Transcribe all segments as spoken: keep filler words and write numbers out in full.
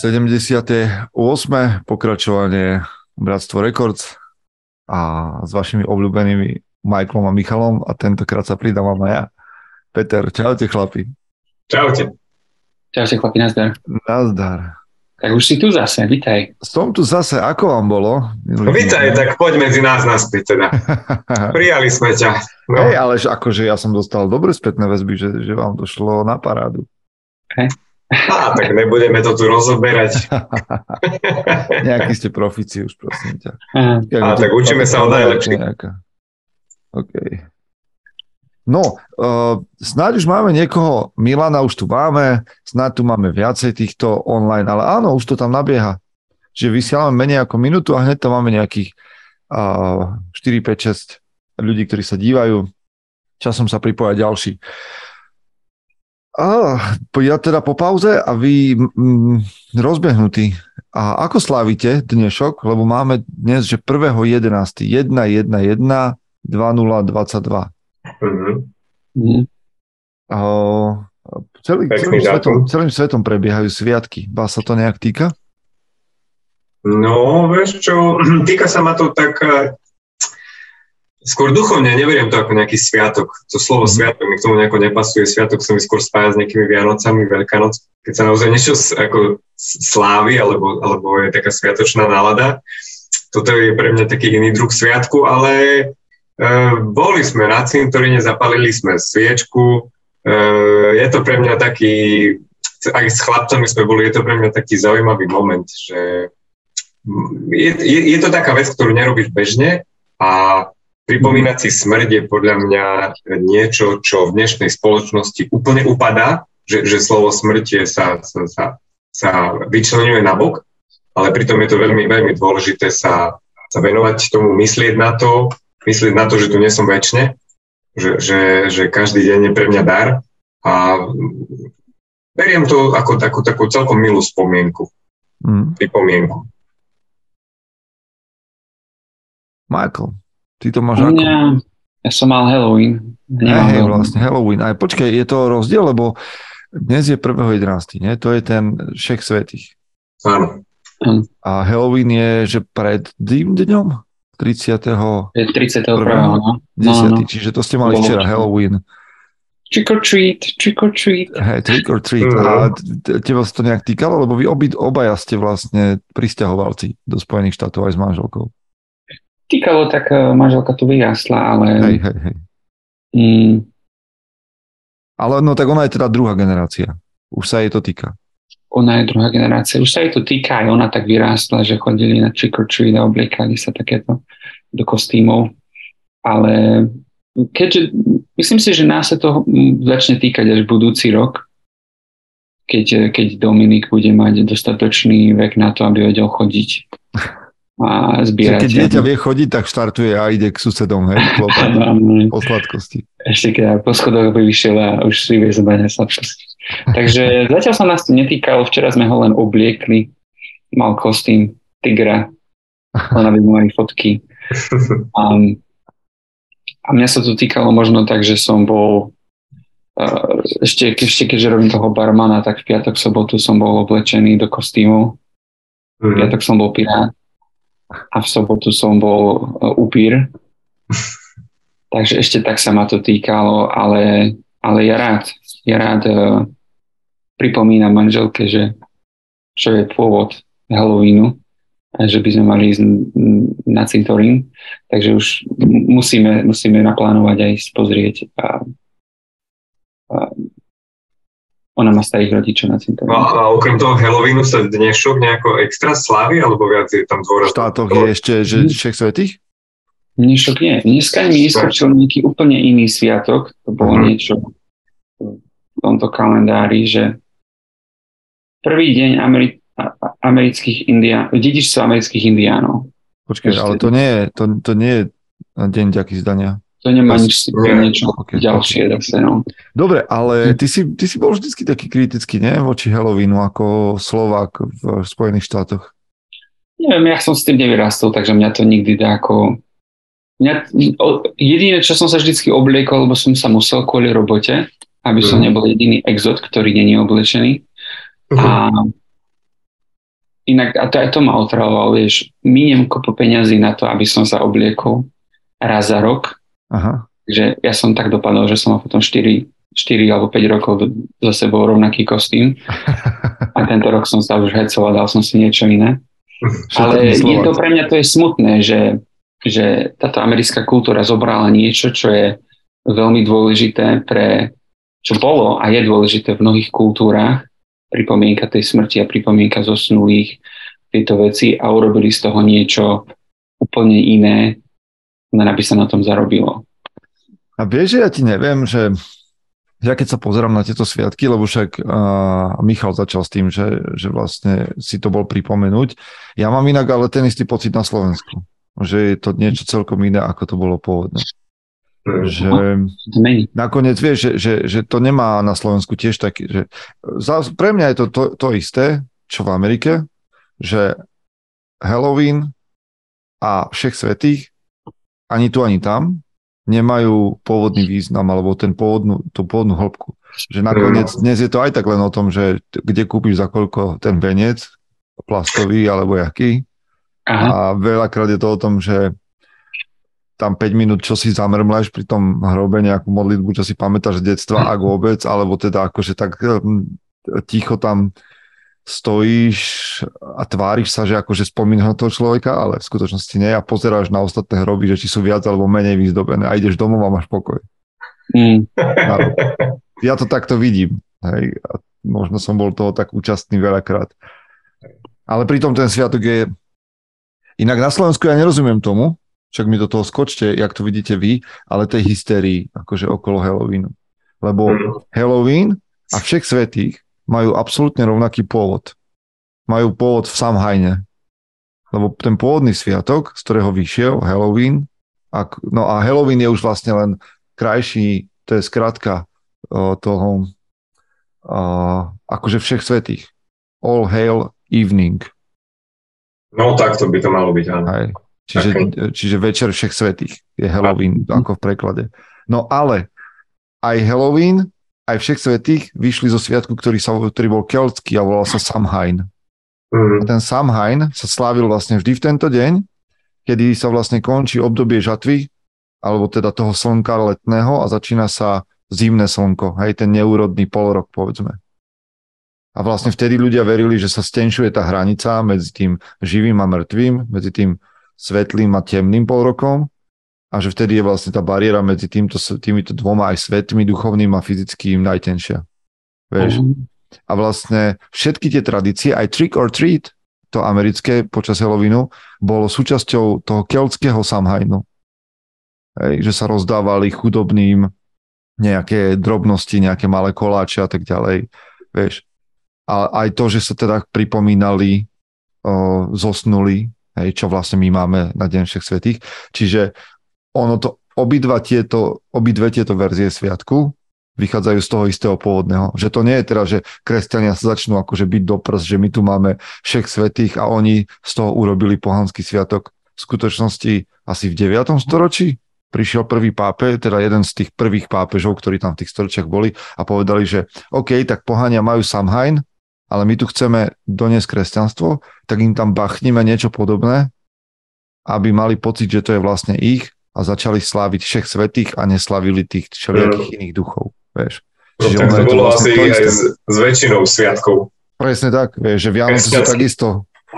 sedemdesiate ôsme pokračovanie Bratstvo Records a s vašimi obľúbenými Michaelom a Michalom a tentokrát sa pridávam aj ja. Peter, čaute chlapi. Čaute. Čaute chlapi, nazdar. Nazdar. Tak už si tu zase, vítaj. Som tu zase, ako vám bolo? No, vítaj, tak poď medzi nás naspäť teda. Prijali sme ťa. No. Hej, ale akože ja som dostal dobre spätné väzby, že, že vám to šlo na parádu. Hej. Okay. Á, tak nebudeme to tu rozoberať. Nejaký ste profíci už, prosím ťa. Á, tak učíme sa o najlepších. Okay. No, uh, snáď už máme niekoho, Milana už tu máme, snáď tu máme viacej týchto online, ale áno, už to tam nabieha. Že vysielame menej ako minútu a hneď tam máme nejakých uh, štyri, päť, šesť ľudí, ktorí sa dívajú. Časom sa pripoja ďalší. A ja teda po pauze a vy mm, rozbehnutí. A ako slávite dnešok? Lebo máme dnes, že prvého jedenásteho, jedenásteho jedenásteho dvetisícdvadsaťdva. Mm-hmm. Mm. A celý, celým, svetom, celým svetom prebiehajú sviatky. Vás sa to nejak týka? No, vieš čo, týka sa ma to tak... Skôr duchovne, neveriem to ako nejaký sviatok. To slovo mm. sviatok mi k tomu nejako nepasuje. Sviatok som mi skôr spája s nejakými Vianocami, Veľkanoc. Keď sa naozaj niečo ako slávi, alebo, alebo je taká sviatočná nálada. Toto je pre mňa taký iný druh sviatku, ale e, boli sme na cintoríne, zapalili sme sviečku. E, je to pre mňa taký, aj s chlapcami sme boli, je to pre mňa taký zaujímavý moment, že je, je, je to taká vec, ktorú nerobíš bežne a pripomínať si smrť je podľa mňa niečo, čo v dnešnej spoločnosti úplne upadá, že, že slovo smrť je, sa, sa, sa vyčleňuje na bok, ale pritom je to veľmi, veľmi dôležité sa, sa venovať tomu, myslieť na to, myslieť na to, že tu nie som večne, že, že, že každý deň je pre mňa dar a beriem to ako takú, takú celkom milú spomienku, mm. pripomienku. Michael. Ty to máš ako? Ja, ja som mal Halloween. Hej, vlastne Halloween. Aj počkaj, je to rozdiel, lebo dnes je prvého jedenásteho, nie? To je ten Všech svätých. Áno. A Halloween je, že pred tým dňom? tridsiateho prvého tridsiateho prvého No, no. Čiže to ste mali Bolo včera, čo? Halloween. Trick or treat, trick or treat. Hej, trick or treat. A teba sa to nejak týkalo? Lebo vy obaja ste vlastne prisťahovalci do Spojených štátov aj s manželkou. Týkalo, tak manželka tu vyjasla, ale... Hej, hej, hej. Mm. Ale no tak ona je teda druhá generácia. Už sa jej to týka. Ona je druhá generácia. Už sa jej to týka, aj ona tak vyrástla, že chodili na trick or treat a obliekali sa takéto do kostýmov. Ale keďže, myslím si, že nás sa to začne týkať až budúci rok, keď, keď Dominik bude mať dostatočný vek na to, aby vedel chodiť. A zbierať. Keď dieťa vie chodiť, tak štartuje a ide k susedom, hej, klopať po sladkosti. Ešte keď po schodoch by vyšiel a už si vie zobrať sladkosti. Takže zatiaľ sa nás to netýkalo, včera sme ho len obliekli, mal kostým tigra, len aby mu mali fotky. A, a mňa sa to týkalo možno tak, že som bol, ešte, ešte keďže robím toho barmana, tak v piatok, sobotu som bol oblečený do kostýmov. V piatok som bol pirát. A v sobotu som bol upír. Takže ešte tak sa ma to týkalo, ale, ale ja rád, ja rád uh, pripomínam manželke, že čo je pôvod Halloweenu, že by sme mali ísť na cintorín. Takže už musíme, musíme naplánovať aj pozrieť. A, a ona má starých rodičov na cintorín. No, a okrem toho Halloweenu sa dnešok nejako extra slávi, alebo viac je tam dôraz? V štátoch je ešte, že Všech svätých? Dnešok nie. Dneska mi vyskočil nejaký úplne iný sviatok. To bolo uh-huh. niečo v tomto kalendári, že prvý deň Ameri- amerických indiánov, dedičstva amerických indiánov. Počkej, ešte. Ale to nie je, to, to nie je deň ďaky zdania. To nemá nič niečo okay, ďalšie. Okay. Zase, no. Dobre, ale ty si, ty si bol vždycky taký kritický, nie? Voči Halloweenu ako Slovák v Spojených štátoch. Neviem, ja som s tým nevyrastol, takže mňa to nikdy dá ako... Mňa... Jediné, čo som sa vždycky obliekol, lebo som sa musel kvôli robote, aby som nebol jediný exot, ktorý nie je oblečený. Uh-huh. A Inak, a to aj to ma otravovalo, vieš, miniem kopu peňazí na to, aby som sa obliekol raz za rok. Aha. Takže ja som tak dopadol, že som mal potom štyri, štyri alebo päť rokov za sebou rovnaký kostým. A tento rok som sa už hecoval, dal som si niečo iné. Ale je to, pre mňa to je smutné, že, že táto americká kultúra zobrala niečo, čo je veľmi dôležité pre, čo bolo a je dôležité v mnohých kultúrach, pripomienka tej smrti a pripomienka zosnulých, tieto veci, a urobili z toho niečo úplne iné, len aby sa na tom zarobilo. A vieš, že ja ti neviem, že ja keď sa pozerám na tieto sviatky, lebo však uh, Michal začal s tým, že, že vlastne si to bol pripomenúť. Ja mám inak ale ten istý pocit na Slovensku, že je to niečo celkom iné, ako to bolo pôvodne. Že nakoniec vieš, že, že, že to nemá na Slovensku tiež taký, že pre mňa je to, to to isté, čo v Amerike, že Halloween a Všech svätých ani tu, ani tam nemajú pôvodný význam alebo ten pôvodnú, tú pôvodnú hĺbku. Že nakoniec dnes je to aj tak len o tom, že kde kúpiš za koľko ten venec, plastový alebo jaký. Aha. A veľakrát je to o tom, že tam päť minút, čo si zamrmleš pri tom hrobe, nejakú modlitbu, čo si pamätáš z detstva, ak vôbec, alebo teda akože tak ticho tam stojíš a tváriš sa, že akože spomínaš na toho človeka, ale v skutočnosti nie, a pozeráš na ostatné hroby, že či sú viac alebo menej vyzdobené, a ideš domov a máš pokoj. Mm. Ja to takto vidím. Hej. A možno som bol toho tak účastný veľakrát. Ale pritom ten sviatok je... Inak na Slovensku ja nerozumiem tomu, však mi do toho skočte, jak to vidíte vy, ale tej hysterii, akože okolo Halloweenu. Lebo Halloween a Všech svätých majú absolútne rovnaký pôvod. Majú pôvod v Samhaine. Lebo ten pôvodný sviatok, z ktorého vyšiel Halloween, a, no a Halloween je už vlastne len krajší, to je skratka uh, toho, uh, akože Všech svätých. All Hail Evening. No takto by to malo byť, áno. Hej. Čiže, čiže Večer Všech svätých je Halloween, ako v preklade. No ale aj Halloween, aj Všech svätých vyšli zo sviatku, ktorý, sa, ktorý bol keľtský a volal sa Samhain. A ten Samhain sa slávil vlastne vždy v tento deň, kedy sa vlastne končí obdobie žatvy, alebo teda toho slnka letného, a začína sa zimné slnko, hej, ten neúrodný polrok, povedzme. A vlastne vtedy ľudia verili, že sa stenšuje tá hranica medzi tým živým a mŕtvým, medzi tým svetlým a temným polrokom, a že vtedy je vlastne tá bariéra medzi týmto, týmito dvoma aj svetmi, duchovným a fyzickým, najtenšia. Vieš? Uh-huh. A vlastne všetky tie tradície, aj trick or treat, to americké počas Halloweenu, bolo súčasťou toho keľtského Samhainu. Hej, že sa rozdávali chudobným nejaké drobnosti, nejaké malé koláče a tak ďalej. Vieš? A aj to, že sa teda pripomínali, o, zosnuli, hej, čo vlastne my máme na Deň Všech svätých. Čiže ono to, obidva tieto, obidve tieto verzie sviatku vychádzajú z toho istého pôvodného. Že to nie je teda, že kresťania sa začnú akože byť do prst, že my tu máme Všech svätých a oni z toho urobili pohanský sviatok. V skutočnosti asi v deviatom storočí prišiel prvý pápež, teda jeden z tých prvých pápežov, ktorí tam v tých storočiach boli, a povedali, že OK, tak pohania majú Samhain, ale my tu chceme doniesť kresťanstvo, tak im tam bachníme niečo podobné, aby mali pocit, že to je vlastne ich, a začali sláviť Všech svätých a neslavili tých všelijakých iných duchov. Vieš. Čiže no, tak to bolo to vlastne asi aj s, s väčšinou sviatkov. Presne tak, vieš, že Vianoce sú takisto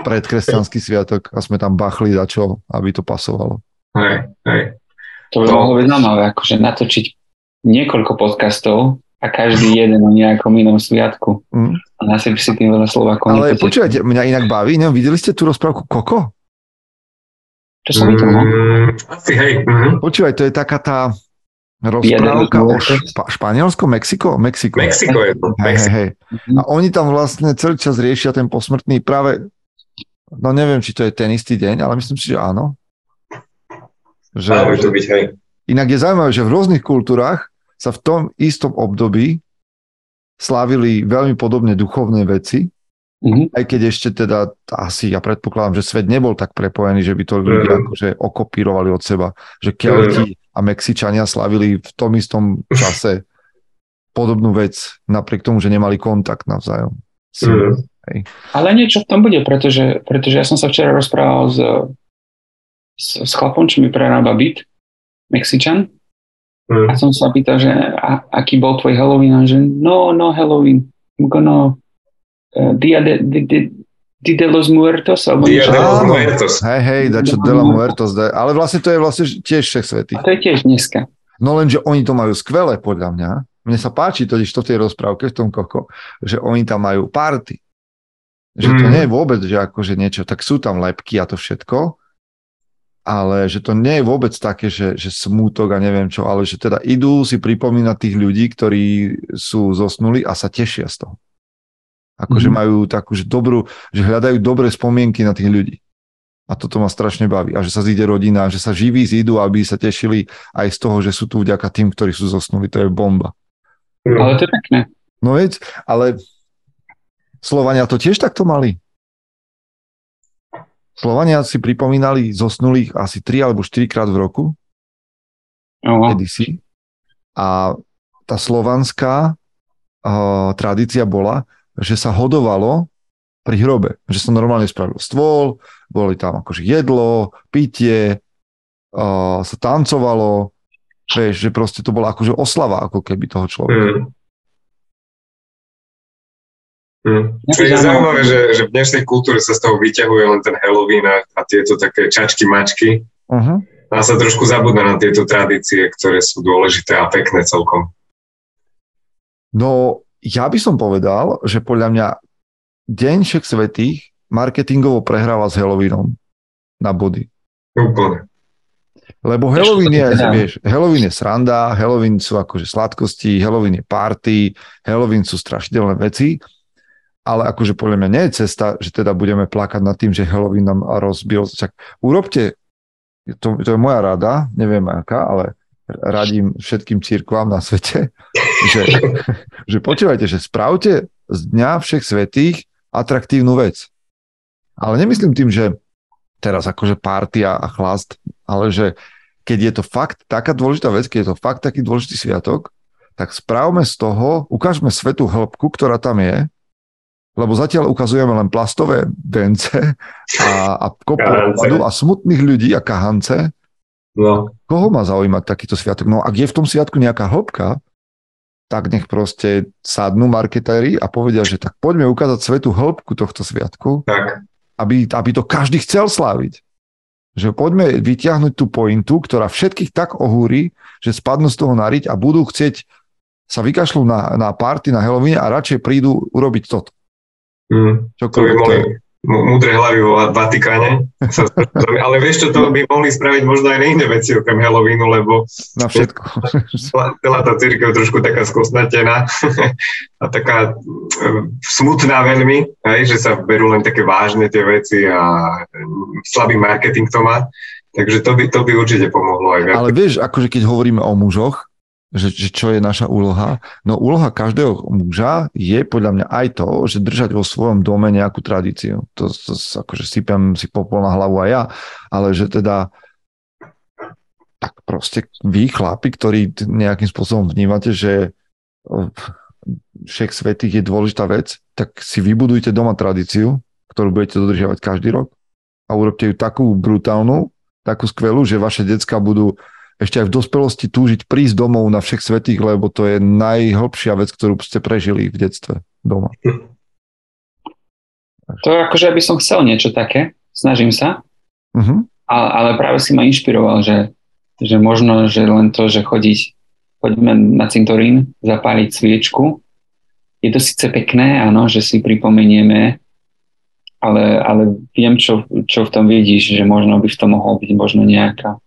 predkresťanský sviatok a sme tam bachli dačo, aby to pasovalo. Hej, hej. To by mohlo byť zaujímavé, akože natočiť niekoľko podcastov a každý jeden o nejakom inom sviatku. Mm. A nás si tým veľa Slovákov. Ale počúvajte, mňa inak baví, neviem, videli ste tú rozprávku Koko? Čo som videl, no? Asi, hej. Počúvaj, to je taká tá rozprávka o špa- Španielsko, Mexiko? Mexiko. Mexiko je to. Hej, hej, hej. A oni tam vlastne celý čas riešia ten posmrtný práve, no neviem, či to je ten istý deň, ale myslím si, že áno. Že, áno, že... to byť, hej. Inak je zaujímavé, že v rôznych kultúrách sa v tom istom období slávili veľmi podobne duchovné veci, uh-huh. Aj keď ešte teda asi ja predpokladám, že svet nebol tak prepojený, že by to ľudia uh-huh. akože okopírovali od seba, že Kelti uh-huh. a Mexičania slávili v tom istom čase podobnú vec, napriek tomu, že nemali kontakt navzájom. Uh-huh. Hej. Ale niečo v tom bude, pretože, pretože ja som sa včera rozprával s, s, s chlapom, čo mi prerába byt, Mexičan, mm. a som sa pýtal, že a, aký bol tvoj Halloween, a že no, no Halloween, no, uh, dia de, de, de, de, de los muertos, alebo dia niečo. De los muertos. Hej, hej, dačo de los muertos, ale vlastne to je vlastne tiež Všech svätých. A to je tiež dneska. No lenže oni to majú skvelé, podľa mňa. Mne sa páči totiž to v tej rozprávke, v tom koko, že oni tam majú party. Že to nie je vôbec, že akože niečo, tak sú tam lepky a to všetko, ale že to nie je vôbec také, že, že smútok a neviem čo, ale že teda idú si pripomínať tých ľudí, ktorí sú zosnuli a sa tešia z toho. Akože mm. majú takú, že dobrú, že hľadajú dobré spomienky na tých ľudí. A toto ma strašne baví. A že sa zíde rodina, že sa živí zídu, aby sa tešili aj z toho, že sú tu vďaka tým, ktorí sú zosnuli. To je bomba. Mm. Ale to je pekné. No veď, ale... Slovania to tiež takto mali. Slovania si pripomínali zosnulých asi tri alebo štyri krát v roku. Aha. Kedysi. A tá slovanská uh, tradícia bola, že sa hodovalo pri hrobe. Že sa normálne spravil stôl, boli tam akože jedlo, pitie, uh, sa tancovalo, že, že proste to bola akože oslava ako keby toho človeka. Mm. Hmm. Čo je zaujímavé, že, že v dnešnej kultúre sa z toho vyťahuje len ten Halloween a, a tieto také čačky, mačky. Uh-huh. A sa trošku zabudne na tieto tradície, ktoré sú dôležité a pekné celkom. No, ja by som povedal, že podľa mňa Deň Všech svätých marketingovo prehráva s Halloweenom na body. Úplne. Lebo Halloween je, vieš, Halloween je sranda, Halloween sú akože sladkosti, Halloween je party, Halloween sú strašidelné veci. Ale akože podľa mňa nie je cesta, že teda budeme plakať nad tým, že Halloween nám rozbil. Čak urobte, to, to je moja rada, neviem aká, ale radím všetkým cirkvám na svete, že, že počúvajte, že spravte z Dňa Všech svätých atraktívnu vec. Ale nemyslím tým, že teraz akože partia a chlast, ale že keď je to fakt taká dôležitá vec, keď je to fakt taký dôležitý sviatok, tak správme z toho, ukážme svetu hĺbku, ktorá tam je, lebo zatiaľ ukazujeme len plastové vence a, a kopu odpadu a smutných ľudí a kahance. No. Koho má zaujímať takýto sviatok? No ak je v tom sviatku nejaká hĺbka, tak nech proste sadnú marketéri a povedia, že tak poďme ukázať svetu hĺbku tohto sviatku, tak. Aby, aby to každý chcel sláviť. Že poďme vyťahnuť tú pointu, ktorá všetkých tak ohúri, že spadnú z toho na riť a budú chcieť sa vykašľú na, na party, na Halloween a radšej prídu urobiť toto. Mm, to by mohli múdre hlavy vo Vatikáne. Ale vieš čo, to by mohli spraviť možno aj na iné veci okrem Halloweenu, lebo na všetko. Celá tá cirkev trošku taká skosnatená a taká smutná veľmi, aj, že sa berú len také vážne tie veci a slabý marketing to má. Takže to by, to by určite pomohlo aj viac. Ale vieš, akože keď hovoríme o mužoch, Že, že čo je naša úloha? No úloha každého muža je podľa mňa aj to, že držať vo svojom dome nejakú tradíciu. To, to akože sypem si popol na hlavu aj ja, ale že teda tak proste vy chlapi, ktorí nejakým spôsobom vnímate, že Všech svätých je dôležitá vec, tak si vybudujte doma tradíciu, ktorú budete dodržiavať každý rok a urobte ju takú brutálnu, takú skvelú, že vaše decká budú ešte aj v dospelosti túžiť prísť domov na Všech svätých, lebo to je najhlbšia vec, ktorú ste prežili v detstve doma. To akože by som chcel niečo také, snažím sa, uh-huh. ale, ale práve si ma inšpiroval, že, že možno, že len to, že chodiť, choďme na cintorín, zapáliť sviečku. Je to síce pekné, áno, že si pripomenieme, ale, ale viem, čo, čo v tom vidíš, že možno by v tom mohol byť možno nejaká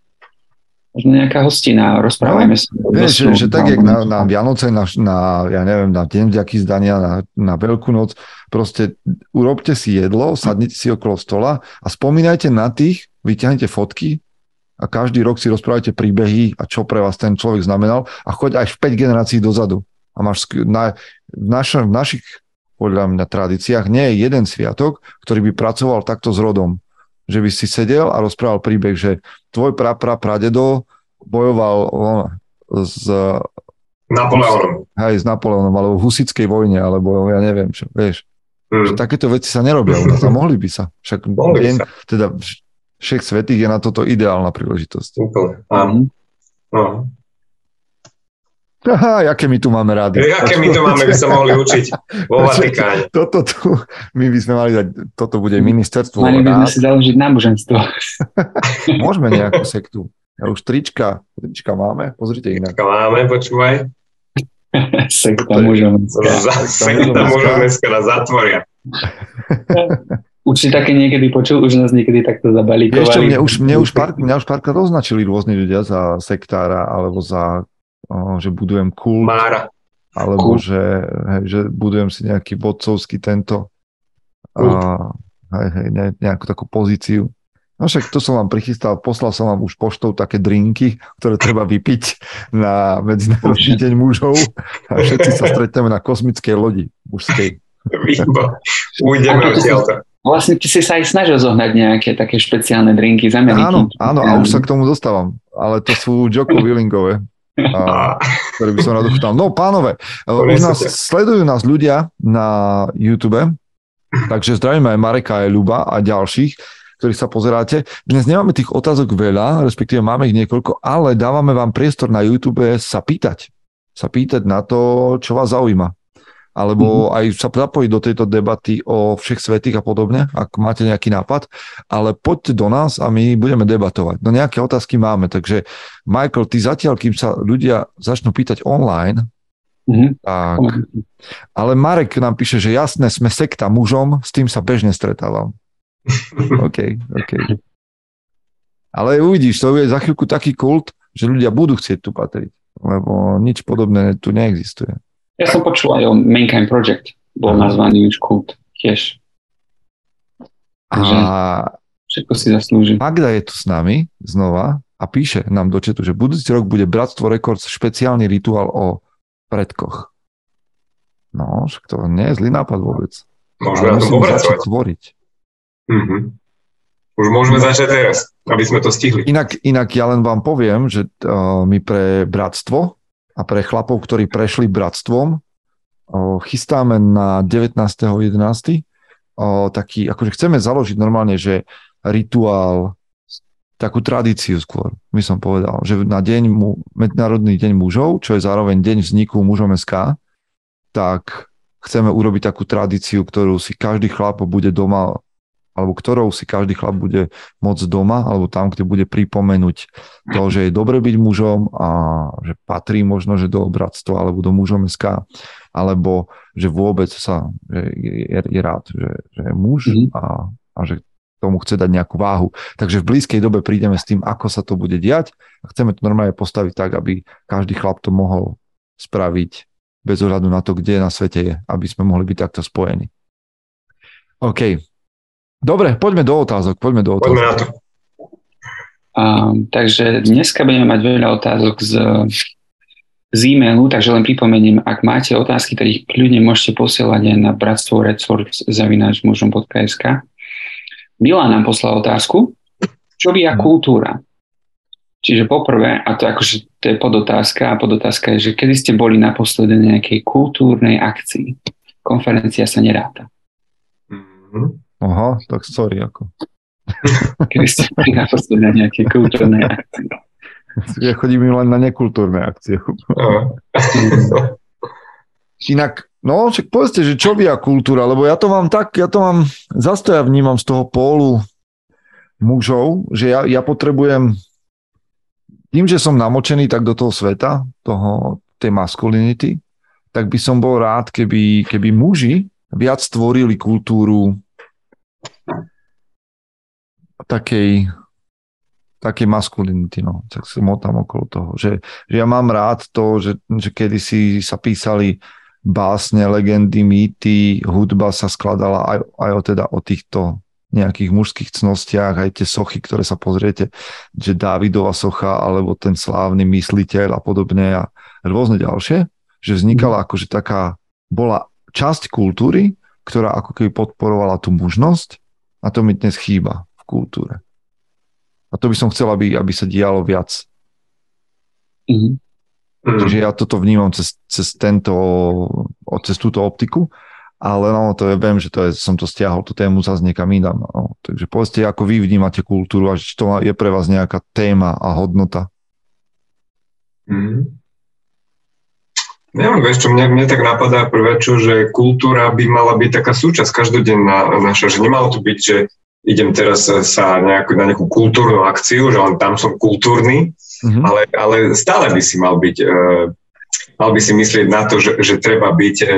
možno nejaká hostina, rozprávajme no, sa. Vieš, že, že tak, jak na, na Vianoce, na, na, ja neviem, na Deň vďaky zdania, na, na Veľkú noc, proste urobte si jedlo, sadnite si okolo stola a spomínajte na tých, vyťahnite fotky a každý rok si rozprávajte príbehy a čo pre vás ten človek znamenal a choď aj v päť generácií dozadu. A máš na, v, naš, v našich, podľa mňa, tradíciách nie je jeden sviatok, ktorý by pracoval takto s rodom. Že by si sedel a rozprával príbeh, že tvoj praprapradedo bojoval on, s Napoleónom. Hej, s Napoleónom, alebo v husickej vojne, alebo ja neviem čo, vieš. Mm. Že takéto veci sa nerobia u nás a mohli by sa. Však mohli deň, sa. Teda všech svätých je na toto ideálna príležitosť. Úplne. Áno. Áno. Aha, jaké my tu máme rádi. Jaké my tu máme, by sa mohli učiť vo Vatikáne. Toto tu, my by sme mali dať, toto bude ministerstvo. Mali by sme si založiť náboženstvo. Môžeme nejakú sektu. Ja už trička, trička máme, pozrite inak. Trička máme, počúvaj. Sekta mužomenská. Sekta mužomenská nás zatvoria. Už si také niekedy počul, už nás niekedy takto zabalikovali. Ešte mne už, mne už pár, mňa už párkrát označili rôzni ľudia za sektára, alebo za že budujem kult, Mára. Alebo kult. Že, hej, že budujem si nejaký vodcovský tento a, hej, hej, ne, nejakú takú pozíciu. No však to som vám prichystal, poslal som vám už poštou také drinky, ktoré treba vypiť na Medzinárodný deň mužov a všetci sa stretneme na kozmickej lodi mužskej. Ujdeme odtiaľto. Vlastne ty si sa aj snažil zohnať nejaké také špeciálne drinky z Ameriky. Áno, áno, a už sa k tomu dostávam, ale to sú Joko Willingové. A, ktorý by som rád dochutal. No pánové, už nás, sledujú nás ľudia na YouTube, takže zdravíme aj Mareka, aj Ľuba a ďalších, ktorých sa pozeráte. Dnes nemáme tých otázok veľa, respektíve máme ich niekoľko, ale dávame vám priestor na YouTube sa pýtať. Sa pýtať na to, čo vás zaujíma. Alebo mm-hmm. aj sa zapojiť do tejto debaty o všech svetých a podobne, ak máte nejaký nápad. Ale poďte do nás a my budeme debatovať. No nejaké otázky máme, takže Michael, ty zatiaľ, kým sa ľudia začnú pýtať online, mm-hmm. tak. Ale Marek nám píše, že jasné, sme sekta mužom, s tým sa bežne stretávam. OK, OK. Ale uvidíš, to je za chvíľku taký kult, že ľudia budú chcieť tu patriť, lebo nič podobné tu neexistuje. Ja som počul aj o Mankind Project, bol nazvaný už kult tiež. Takže všetko si zaslúži. Magda je tu s nami znova a píše nám do četu, že budúci rok bude Bratstvo Records špeciálny rituál o predkoch. No, však to nie je zlý nápad vôbec. Môžeme na tom obracovať. Tvoriť. Mm-hmm. Už môžeme začať teraz, aby sme to stihli. Inak, inak ja len vám poviem, že uh, my pre Bratstvo a pre chlapov, ktorí prešli Bratstvom, uh, chystáme na devätnásteho jedenásteho Uh, taký, akože chceme založiť normálne, že rituál, takú tradíciu skôr, my som povedal, že na deň mu, Medzinárodný deň mužov, čo je zároveň deň vzniku mužom bodka es ká, tak chceme urobiť takú tradíciu, ktorú si každý chlap bude doma, alebo ktorou si každý chlap bude môcť doma, alebo tam, kde bude pripomenúť to, že je dobre byť mužom a že patrí možno, že do bratstva, alebo do mužom bodka es ká, alebo že vôbec sa že je, je rád, že, že je muž a, a že tomu chce dať nejakú váhu. Takže v blízkej dobe prídeme s tým, ako sa to bude diať a chceme to normálne postaviť tak, aby každý chlap to mohol spraviť bez ohľadu na to, kde na svete je, aby sme mohli byť takto spojení. OK. Dobre, poďme do otázok. Poďme do otázok. Poďme na to. Um, takže dneska budeme mať veľa otázok z, z e-mailu, takže len pripomením, ak máte otázky, tak ich kľudne môžete posielať aj na bratstvo records zavináč mužom bodka es ká. Milan nám poslal otázku, čo via kultúra? Čiže poprvé, a to, akože, to je podotázka, a podotázka je, že kedy ste boli naposledy na nejakej kultúrnej akcii? Konferencia sa neráta. Mhm. Aha, tak sorry, ako. Kedy ste boli naposledy na nejaké kultúrne akcie? Ja chodím len na nekultúrne akcie. No. Inak, no, však povedzte, že čo via kultúra, lebo ja to mám tak, ja to mám, zastoja vnímam z toho pólu mužov, že ja, ja potrebujem, tým, že som namočený tak do toho sveta, toho, tej maskulinity, tak by som bol rád, keby, keby muži viac stvorili kultúru takej takej maskulinity, no, tak si motám okolo toho, že, že ja mám rád to, že, že kedysi sa písali básne, legendy, mýty, hudba sa skladala aj, aj o, teda o týchto nejakých mužských cnostiach, aj tie sochy, ktoré sa pozriete, že Dávidova socha, alebo ten slávny mysliteľ a podobne a rôzne ďalšie, že vznikala akože taká, bola časť kultúry, ktorá ako keby podporovala tú mužnosť a to mi dnes chýba v kultúre. A to by som chcel, aby, aby sa dialo viac. Mm-hmm. Čiže ja toto vnímam cez, cez, tento, cez túto optiku ale no, to je, viem, že to je, som to stiahol, tú tému zase niekam inám. No. Takže povedzte, ako vy vnímate kultúru a či to je pre vás nejaká téma a hodnota? Mm. Neviem, vieš čo, mne, mne tak napadá prvé čo, že kultúra by mala byť taká súčasť každodenná naša, že nemalo to byť, že idem teraz sa nejak, na nejakú kultúrnu akciu, že len tam som kultúrny, mm-hmm. ale, ale stále by si mal byť... E, mal by si myslieť na to, že, že treba byť, e,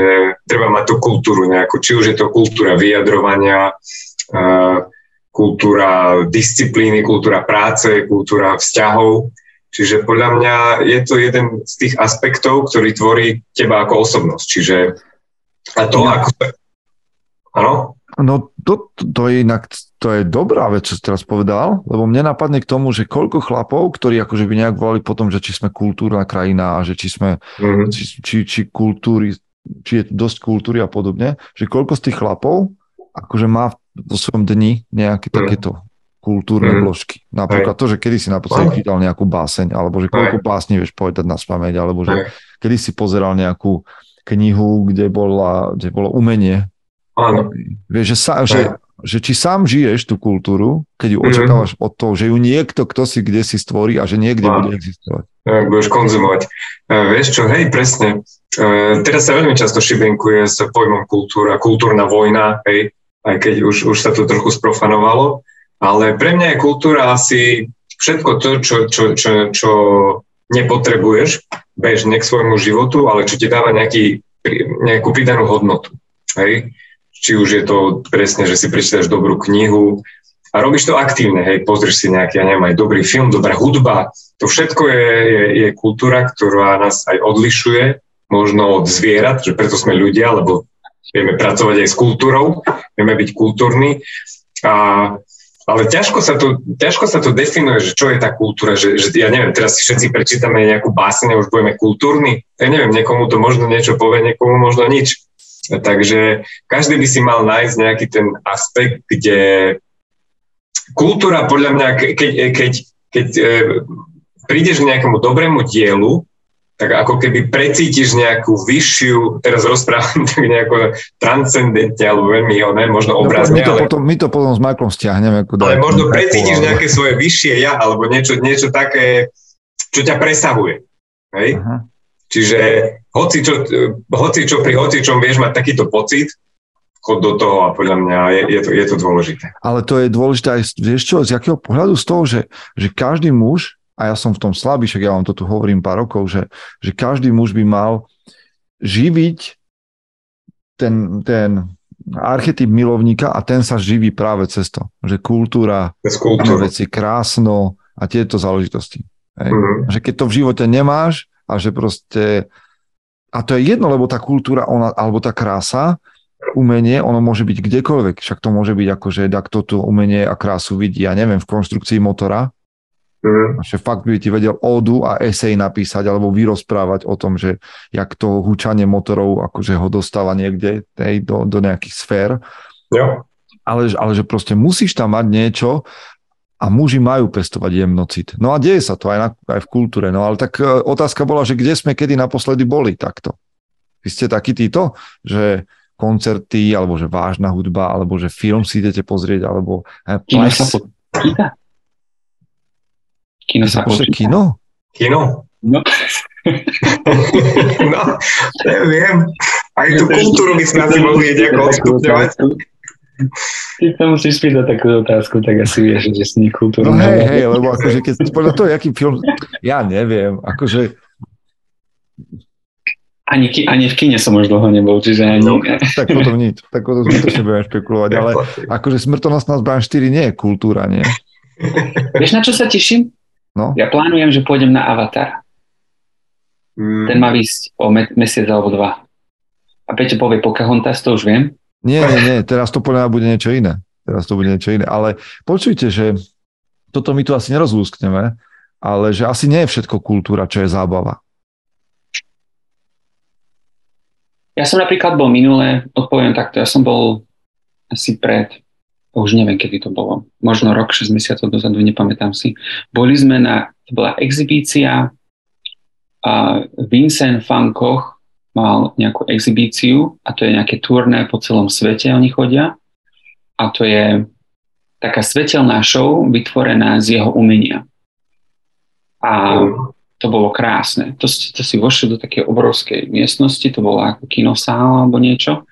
treba mať tú kultúru nejakú, či už je to kultúra vyjadrovania, e, kultúra disciplíny, kultúra práce, kultúra vzťahov. Čiže podľa mňa je to jeden z tých aspektov, ktorý tvorí teba ako osobnosť. Čiže a to ja. ako... Áno? No to, to je inak, to je dobrá vec, čo si teraz povedal, lebo mne napadne k tomu, že koľko chlapov, ktorí akože by nejak volali potom, že či sme kultúrna krajina a že či sme, mm-hmm. či, či, či kultúry, či je dosť kultúry a podobne, že koľko z tých chlapov akože má vo svojom dni nejaké mm-hmm. takéto kultúrne mm-hmm. vložky. Napríklad Aj. to, že kedy si naposledy čítal nejakú báseň, alebo že koľko Aj. básni vieš povedať na spamäť, alebo že Aj. kedy si pozeral nejakú knihu, kde, bola, kde bolo umenie. Áno. Vieš, že, sa, že, že či sám žiješ tú kultúru, keď ju mm-hmm. očakávaš od toho, že ju niekto, kto si kde si stvorí a že niekde Áno. bude existovať. Ja, budeš konzumovať. Vieš čo, hej, presne. E, teraz sa veľmi často šibenkuje s pojmom kultúra, kultúrna vojna, hej, aj keď už, už sa to trochu sprofanovalo, ale pre mňa je kultúra asi všetko to, čo, čo, čo, čo nepotrebuješ bežne k svojmu životu, ale čo ti dáva nejaký, nejakú pridanú hodnotu, hej. Či už je to presne, že si prečítaš dobrú knihu a robíš to aktívne, hej, pozrieš si nejaký, ja neviem, aj dobrý film, dobrá hudba. To všetko je, je, je kultúra, ktorá nás aj odlišuje, možno od zvierat, že preto sme ľudia, lebo vieme pracovať aj s kultúrou, vieme byť kultúrni. A, ale ťažko sa, to, ťažko sa to definuje, že čo je tá kultúra, že, že ja neviem, teraz si všetci prečítame nejakú báseň a už budeme kultúrni. Ja neviem, niekomu to možno niečo povie, niekomu možno nič. Takže každý by si mal nájsť nejaký ten aspekt, kde kultúra, podľa mňa, keď, keď, keď prídeš k nejakému dobrému dielu, tak ako keby precítiš nejakú vyššiu, teraz rozprávam tak nejako transcendentne, alebo veľmi oné, možno obrazne. No, my, to ale, potom, my to potom s Michaelom stiahneme. Ale možno precítiš nejaké svoje vyššie ja, alebo niečo, niečo také, čo ťa presahuje. Hej? Aha. Čiže hoci čo, hoci čo pri hocičom vieš mať takýto pocit, chod do toho a podľa mňa je, je, to, je to dôležité. Ale to je dôležité aj vieš čo, z jakého pohľadu, z toho, že, že každý muž, a ja som v tom slabý, však ja vám to tu hovorím pár rokov, že, že každý muž by mal živiť ten, ten archetyp milovníka a ten sa živí práve cez to, že kultúra, veci krásno a tieto záležitosti. Mm-hmm. Že keď to v živote nemáš, a že proste, a to je jedno, lebo tá kultúra, ona, alebo tá krása, umenie, ono môže byť kdekoľvek. Však to môže byť ako, že kto tu umenie a krásu vidí, ja neviem, v konštrukcii motora. Mm. Že fakt by ti vedel ódu a esej napísať, alebo vyrozprávať o tom, že jak to hučanie motorov, akože ho dostáva niekde tej, do, do nejakých sfér. Yeah. Ale, ale že proste musíš tam mať niečo, a muži majú pestovať jemnocit. No a deje sa to aj, na, aj v kultúre. No ale tak otázka bola, že kde sme kedy naposledy boli takto. Vy ste takí títo, že koncerty, alebo že vážna hudba, alebo že film si idete pozrieť, alebo... Kino sa počíta? Kino sa počíta? Kino? Kino? No. No, neviem. Aj tú kultúru by sme asi mohli nejako odstupňovať. Keď sa musíš spýtať takú otázku, tak asi vieš, že si nekultúrne. No hej, hej, lebo akože keď podľa toho, jaký film, ja neviem, akože... Ani, ani v kine som už dlho nebol, čiže ani... No, tak potom nič, tak potom zbytočne budeme špekulovať, ale akože smrtonosť zbraň štyri nie je kultúra, nie? Vieš, na čo sa teším? No? Ja plánujem, že pôjdem na Avatar. Mm. Ten má výsť o me- mesiac alebo dva. A Peťo povie Pocahontas, to už viem. Nie, nie, nie, teraz to podľa bude niečo iné. Teraz to bude niečo iné, ale počujte, že toto my tu asi nerozlúskneme, ale že asi nie je všetko kultúra, čo je zábava. Ja som napríklad bol minulé, odpoviem takto, ja som bol asi pred, už neviem, kedy to bolo, možno rok, šesť mesiacov dozadu, nepamätám si. Boli sme na, to bola exibícia a Vincent van Gogh mal nejakú exibíciu a to je nejaké turné po celom svete, oni chodia a to je taká svetelná show vytvorená z jeho umenia. A to bolo krásne. To, to si vošli do takej obrovskej miestnosti, to bolo ako kinosála alebo niečo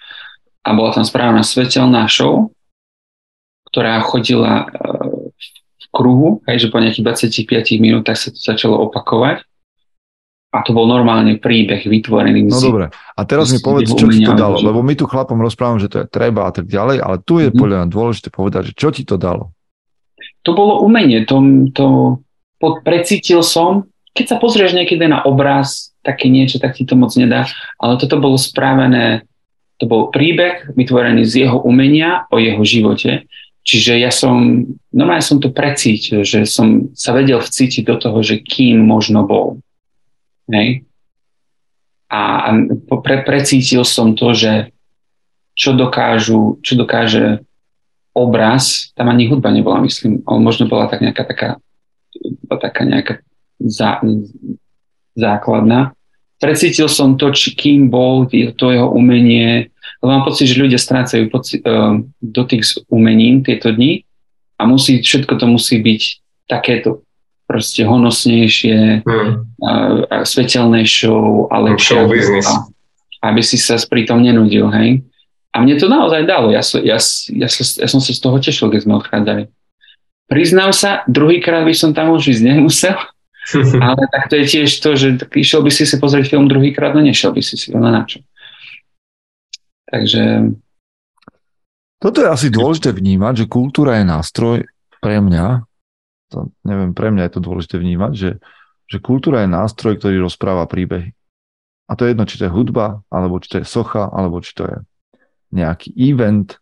a bola tam správna svetelná show, ktorá chodila v kruhu, hej, že po nejakých dvadsaťpäť minútach sa to začalo opakovať. A to bol normálne príbeh vytvorený. No dobre, a teraz mi povedz, čo ti to dalo, lebo my tu chlapom rozprávam, že to je treba a tak ďalej, ale tu je mm. podľa mňa dôležité povedať, že čo ti to dalo? To bolo umenie, to, to pod, precítil som, keď sa pozrieš niekedy na obraz, také niečo, tak ti to moc nedá, ale toto bolo správené, to bol príbeh vytvorený z jeho umenia o jeho živote, čiže ja som, normálne som to precítil, že som sa vedel vcítiť do toho, že kým možno bol. Hej. A pre, precítil som to, že čo, dokážu, čo dokáže obraz, tam ani hudba nebola, myslím, ale možno bola tak nejaká taká, taká nejaká zá, základná. Precítil som to, či, kým bol to jeho umenie, lebo mám pocit, že ľudia strácajú poci, uh, dotyk s umením tieto dni a musí, všetko to musí byť takéto proste honosnejšie, hmm. a, a svetelnejšou a lepšie. Aby si sa pri tom nenudil, hej. A mne to naozaj dalo. Ja, so, ja, ja, so, ja som sa z toho tešil, keď sme odchádzali. Priznám sa, druhýkrát by som tam už ísť nemusel, ale tak to je tiež to, že išiel by si si pozrieť film druhýkrát, no nešiel by si si ho na načo. Takže... Toto je asi dôležité vnímať, že kultúra je nástroj pre mňa, to, neviem, pre mňa je to dôležité vnímať, že, že kultúra je nástroj, ktorý rozpráva príbehy. A to je jedno, či to je hudba, alebo či to je socha, alebo či to je nejaký event.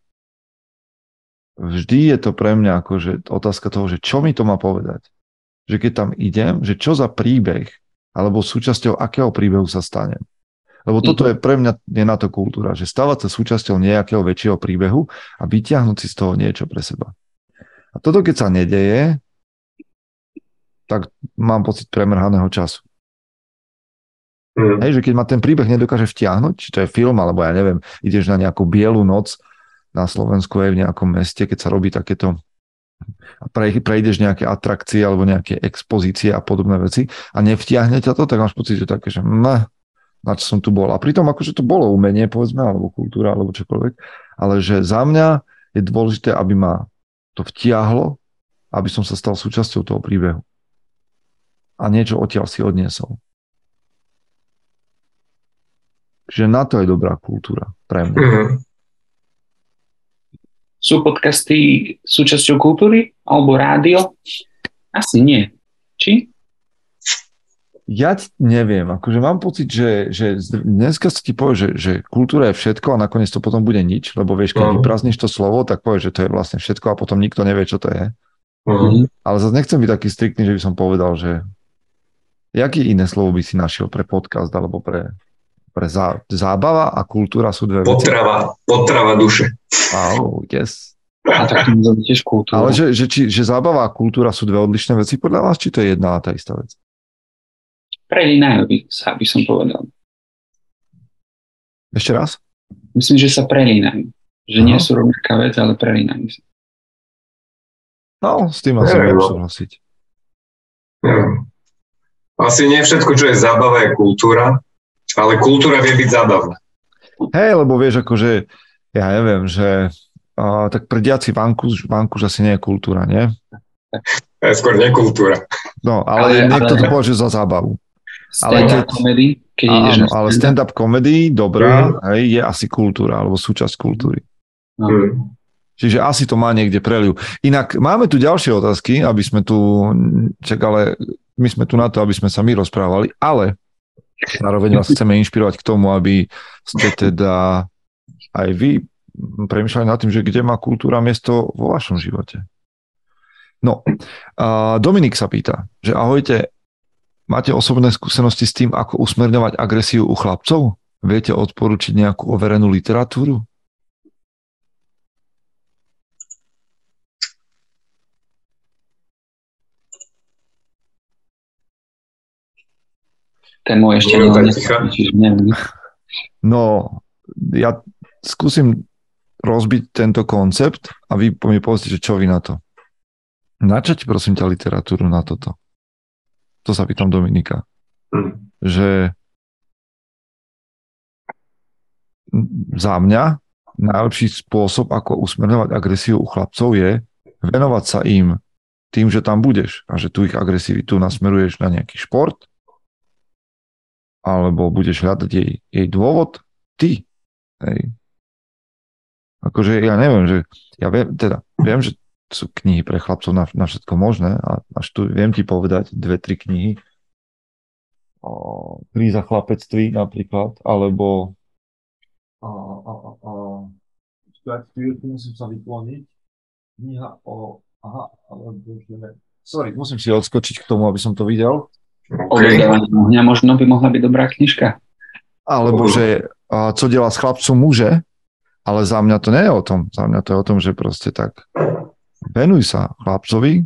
Vždy je to pre mňa akože otázka toho, že čo mi to má povedať. Že keď tam idem, že čo za príbeh, alebo súčasťou akého príbehu sa stanem. Lebo toto je pre mňa, je na to kultúra, že stávať sa súčasťou nejakého väčšieho príbehu a vyťahnuť si z toho niečo pre seba. A toto, keď sa nedeje, tak mám pocit premrhaného času. Mm. Hej, že keď ma ten príbeh nedokáže vtiahnuť, či to je film, alebo ja neviem, ideš na nejakú bielu noc na Slovensku aj v nejakom meste, keď sa robí takéto, prejdeš nejaké atrakcie alebo nejaké expozície a podobné veci a nevtiahne ťa to, tak máš pocit, že také, že mh, na čo som tu bol. A pritom akože to bolo umenie, povedzme, alebo kultúra, alebo čokoľvek, ale že za mňa je dôležité, aby ma to vtiahlo, aby som sa stal súčasťou toho príbehu. A niečo odtiaľ si odniesol. Že na to je dobrá kultúra pre mňa. Mm-hmm. Sú podcasty súčasťou kultúry? Alebo rádio? Asi nie. Či? Ja neviem. Akože mám pocit, že, že dneska sa ti povie, že, že kultúra je všetko a nakoniec to potom bude nič, lebo vieš, keď mm-hmm. vyprázdniš to slovo, tak povieš, že to je vlastne všetko a potom nikto nevie, čo to je. Mm-hmm. Ale zase nechcem byť taký striktný, že by som povedal, že jaké iné slovo by si našiel pre podcast alebo pre, pre zá... zábava a kultúra sú dve potrava, veci. Potrava duše. Wow, yes. A tak to je tiež kultúra. Ale že, že, či, že zábava a kultúra sú dve odlišné veci podľa vás, či to je jedna a tá istá vec? Prelínajú by sa, by som povedal. Ešte raz? Myslím, že sa prelínajú. Že Aha. nie sú rovnaká vec, ale prelínajú sa. No, s tým asi budem súhlasiť. Hmm. Asi nie všetko, čo je zábava, je kultúra, ale kultúra vie byť zábavná. Hej, lebo vieš, akože, ja neviem, že uh, tak prdiaci vankúš, vankúš asi nie je kultúra, nie? To je skôr nekultúra. No, ale, ale niekto ale... to považuje za zábavu. Stand-up komedy, keď ideš na stand-up. Ale stand-up komedy, dobrá, mm. hej, je asi kultúra, alebo súčasť kultúry. No. Mm. Čiže asi to má niekde preliv. Inak máme tu ďalšie otázky, aby sme tu čakali, my sme tu na to, aby sme sa my rozprávali, ale zároveň vás chceme inšpirovať k tomu, aby ste teda aj vy premýšľali nad tým, že kde má kultúra miesto vo vašom živote. No, Dominik sa pýta, že ahojte, máte osobné skúsenosti s tým, ako usmerňovať agresiu u chlapcov? Viete odporučiť nejakú overenú literatúru? Tému ešte neviem. No, ja skúsim rozbiť tento koncept a vy mi povedzte, že čo vy na to. Načať, prosím ťa, literatúru na toto. To sa pýtam Dominika. Mm. Že za mňa najlepší spôsob, ako usmerňovať agresiu u chlapcov je venovať sa im tým, že tam budeš a že tu ich agresivitu nasmeruješ na nejaký šport alebo budeš hľadať jej, jej dôvod ty. Hej. Akože ja neviem, že ja viem, teda, viem, že sú knihy pre chlapcov na, na všetko možné a až tu viem ti povedať dve, tri knihy o kríza chlapectví napríklad, alebo a, a, a, a, tu musím sa vyploniť kniha o aha, alebo sorry, musím si odskočiť k tomu, aby som to videl. Okay. Mňa možno by mohla byť dobrá knižka. Alebo, že co delá s chlapcom muže, ale za mňa to nie je o tom. Za mňa to je o tom, že proste tak venuj sa chlapcovi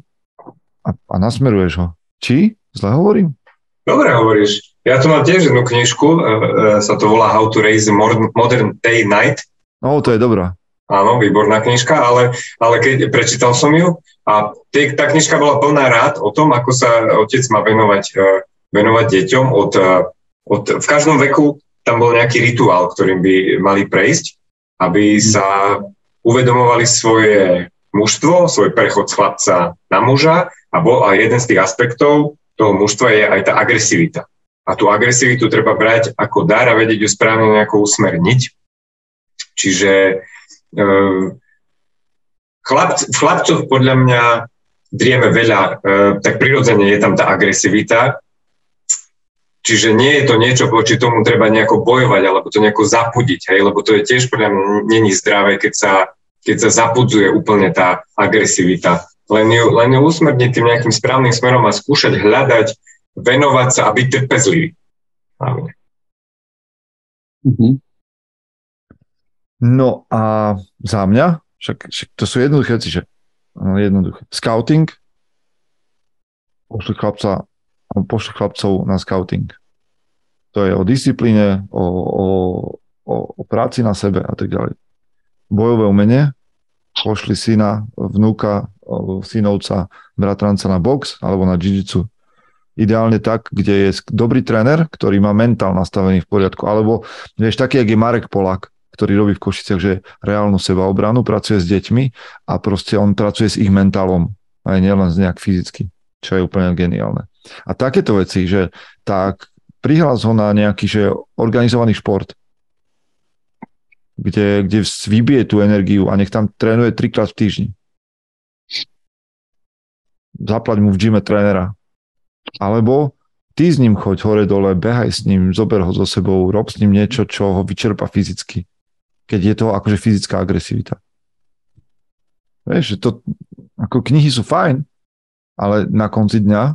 a, a nasmeruješ ho. Či? Zle hovorím? Dobre hovoríš. Ja tu mám tiež jednu knižku, e, e, sa to volá How to Raise a Modern Day Knight. No, to je dobrá. Áno, výborná knižka, ale, ale keď prečítal som ju a te, tá knižka bola plná rád o tom, ako sa otec má venovať, venovať deťom. Od, od, v každom veku tam bol nejaký rituál, ktorým by mali prejsť, aby sa uvedomovali svoje mužstvo, svoj prechod z chlapca na muža a, bol, a jeden z tých aspektov toho mužstva je aj tá agresivita. A tú agresivitu treba brať ako dar a vedieť ju správne nejako usmerniť. Čiže Chlap, v chlapcoch podľa mňa drieme veľa, tak prirodzene je tam tá agresivita, čiže nie je to niečo, voči tomu treba nejako bojovať, alebo to nejako zapudiť, hej? Lebo to je tiež podľa mňa není zdravé, keď sa, keď sa zapudzuje úplne tá agresivita. Len ju, len ju usmerniť tým nejakým správnym smerom a skúšať hľadať, venovať sa a byť trpezlivý. Áno. Mhm. No a za mňa, však, však to sú jednoduché veci, že jednoduché. Scouting, pošli chlapca, pošli chlapcov na scouting. To je o disciplíne, o, o, o, o práci na sebe a tak ďalej. Bojové umenie, pošli syna, vnúka, synovca, bratranca na box alebo na jiu-jitsu. Ideálne tak, kde je dobrý tréner, ktorý má mentál nastavený v poriadku. Alebo, vieš, taký, jak je Marek Polák, ktorý robí v Košiciach, že reálnu sebaobranu, pracuje s deťmi a proste on pracuje s ich mentálom, aj nielen nejak fyzicky, čo je úplne geniálne. A takéto veci, že tak prihlás ho na nejaký že organizovaný šport, kde, kde vybije tú energiu a nech tam trénuje trikrát v týždni. Zaplať mu v gyme trénera. Alebo ty s ním choď hore dole, behaj s ním, zober ho so sebou, rob s ním niečo, čo ho vyčerpa fyzicky. Keď je to akože fyzická agresivita. Vieš, že to, ako knihy sú fajn, ale na konci dňa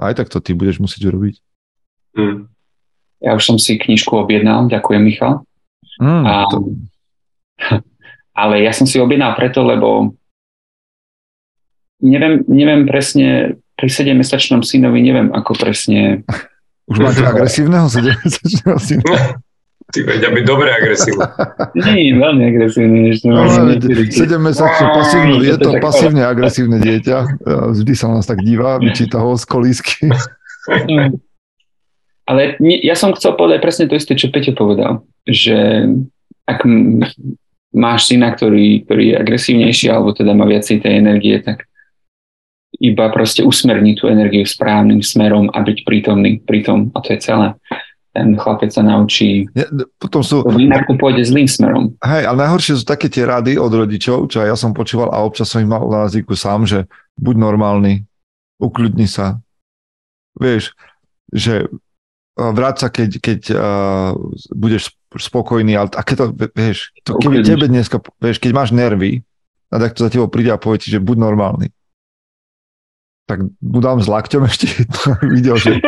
aj tak to ty budeš musieť urobiť. Mm. Ja už som si knižku objednal, ďakujem Michal. Mm, A, to... Ale ja som si objednal preto, lebo neviem, neviem presne, pri sedemmesačnom synovi neviem, ako presne... Už máte agresívneho sedemmesačného syna? Ty veď, aby dobre agresívne. Nie, veľmi agresívne. No, sedemmesačný pasívny, je to pasívne agresívne dieťa. Vždy sa nás tak divá, vyčíta ho z kolísky. Ale nie, ja som chcel povedať presne to isté, čo Peťo povedal. Že ak máš syna, ktorý, ktorý je agresívnejší, alebo teda má viacej tej energie, tak iba proste usmerniť tú energiu správnym smerom a byť prítomný pri tom. A to je celé. Ten chlapec sa naučí, ja, potom sú, inak to pôjde zlým smerom. Hej, ale najhoršie sú také tie rady od rodičov, čo ja som počúval a občas som ich mal na jazyku sám, že buď normálny, ukľudni sa. Vieš, že vráť sa, keď, keď uh, budeš spokojný, ale aké to, vieš, to keby tebe dneska, vieš, keď máš nervy, a tak to za tebou príde a povie ti, že buď normálny. Tak budám s lakťom ešte videl, že...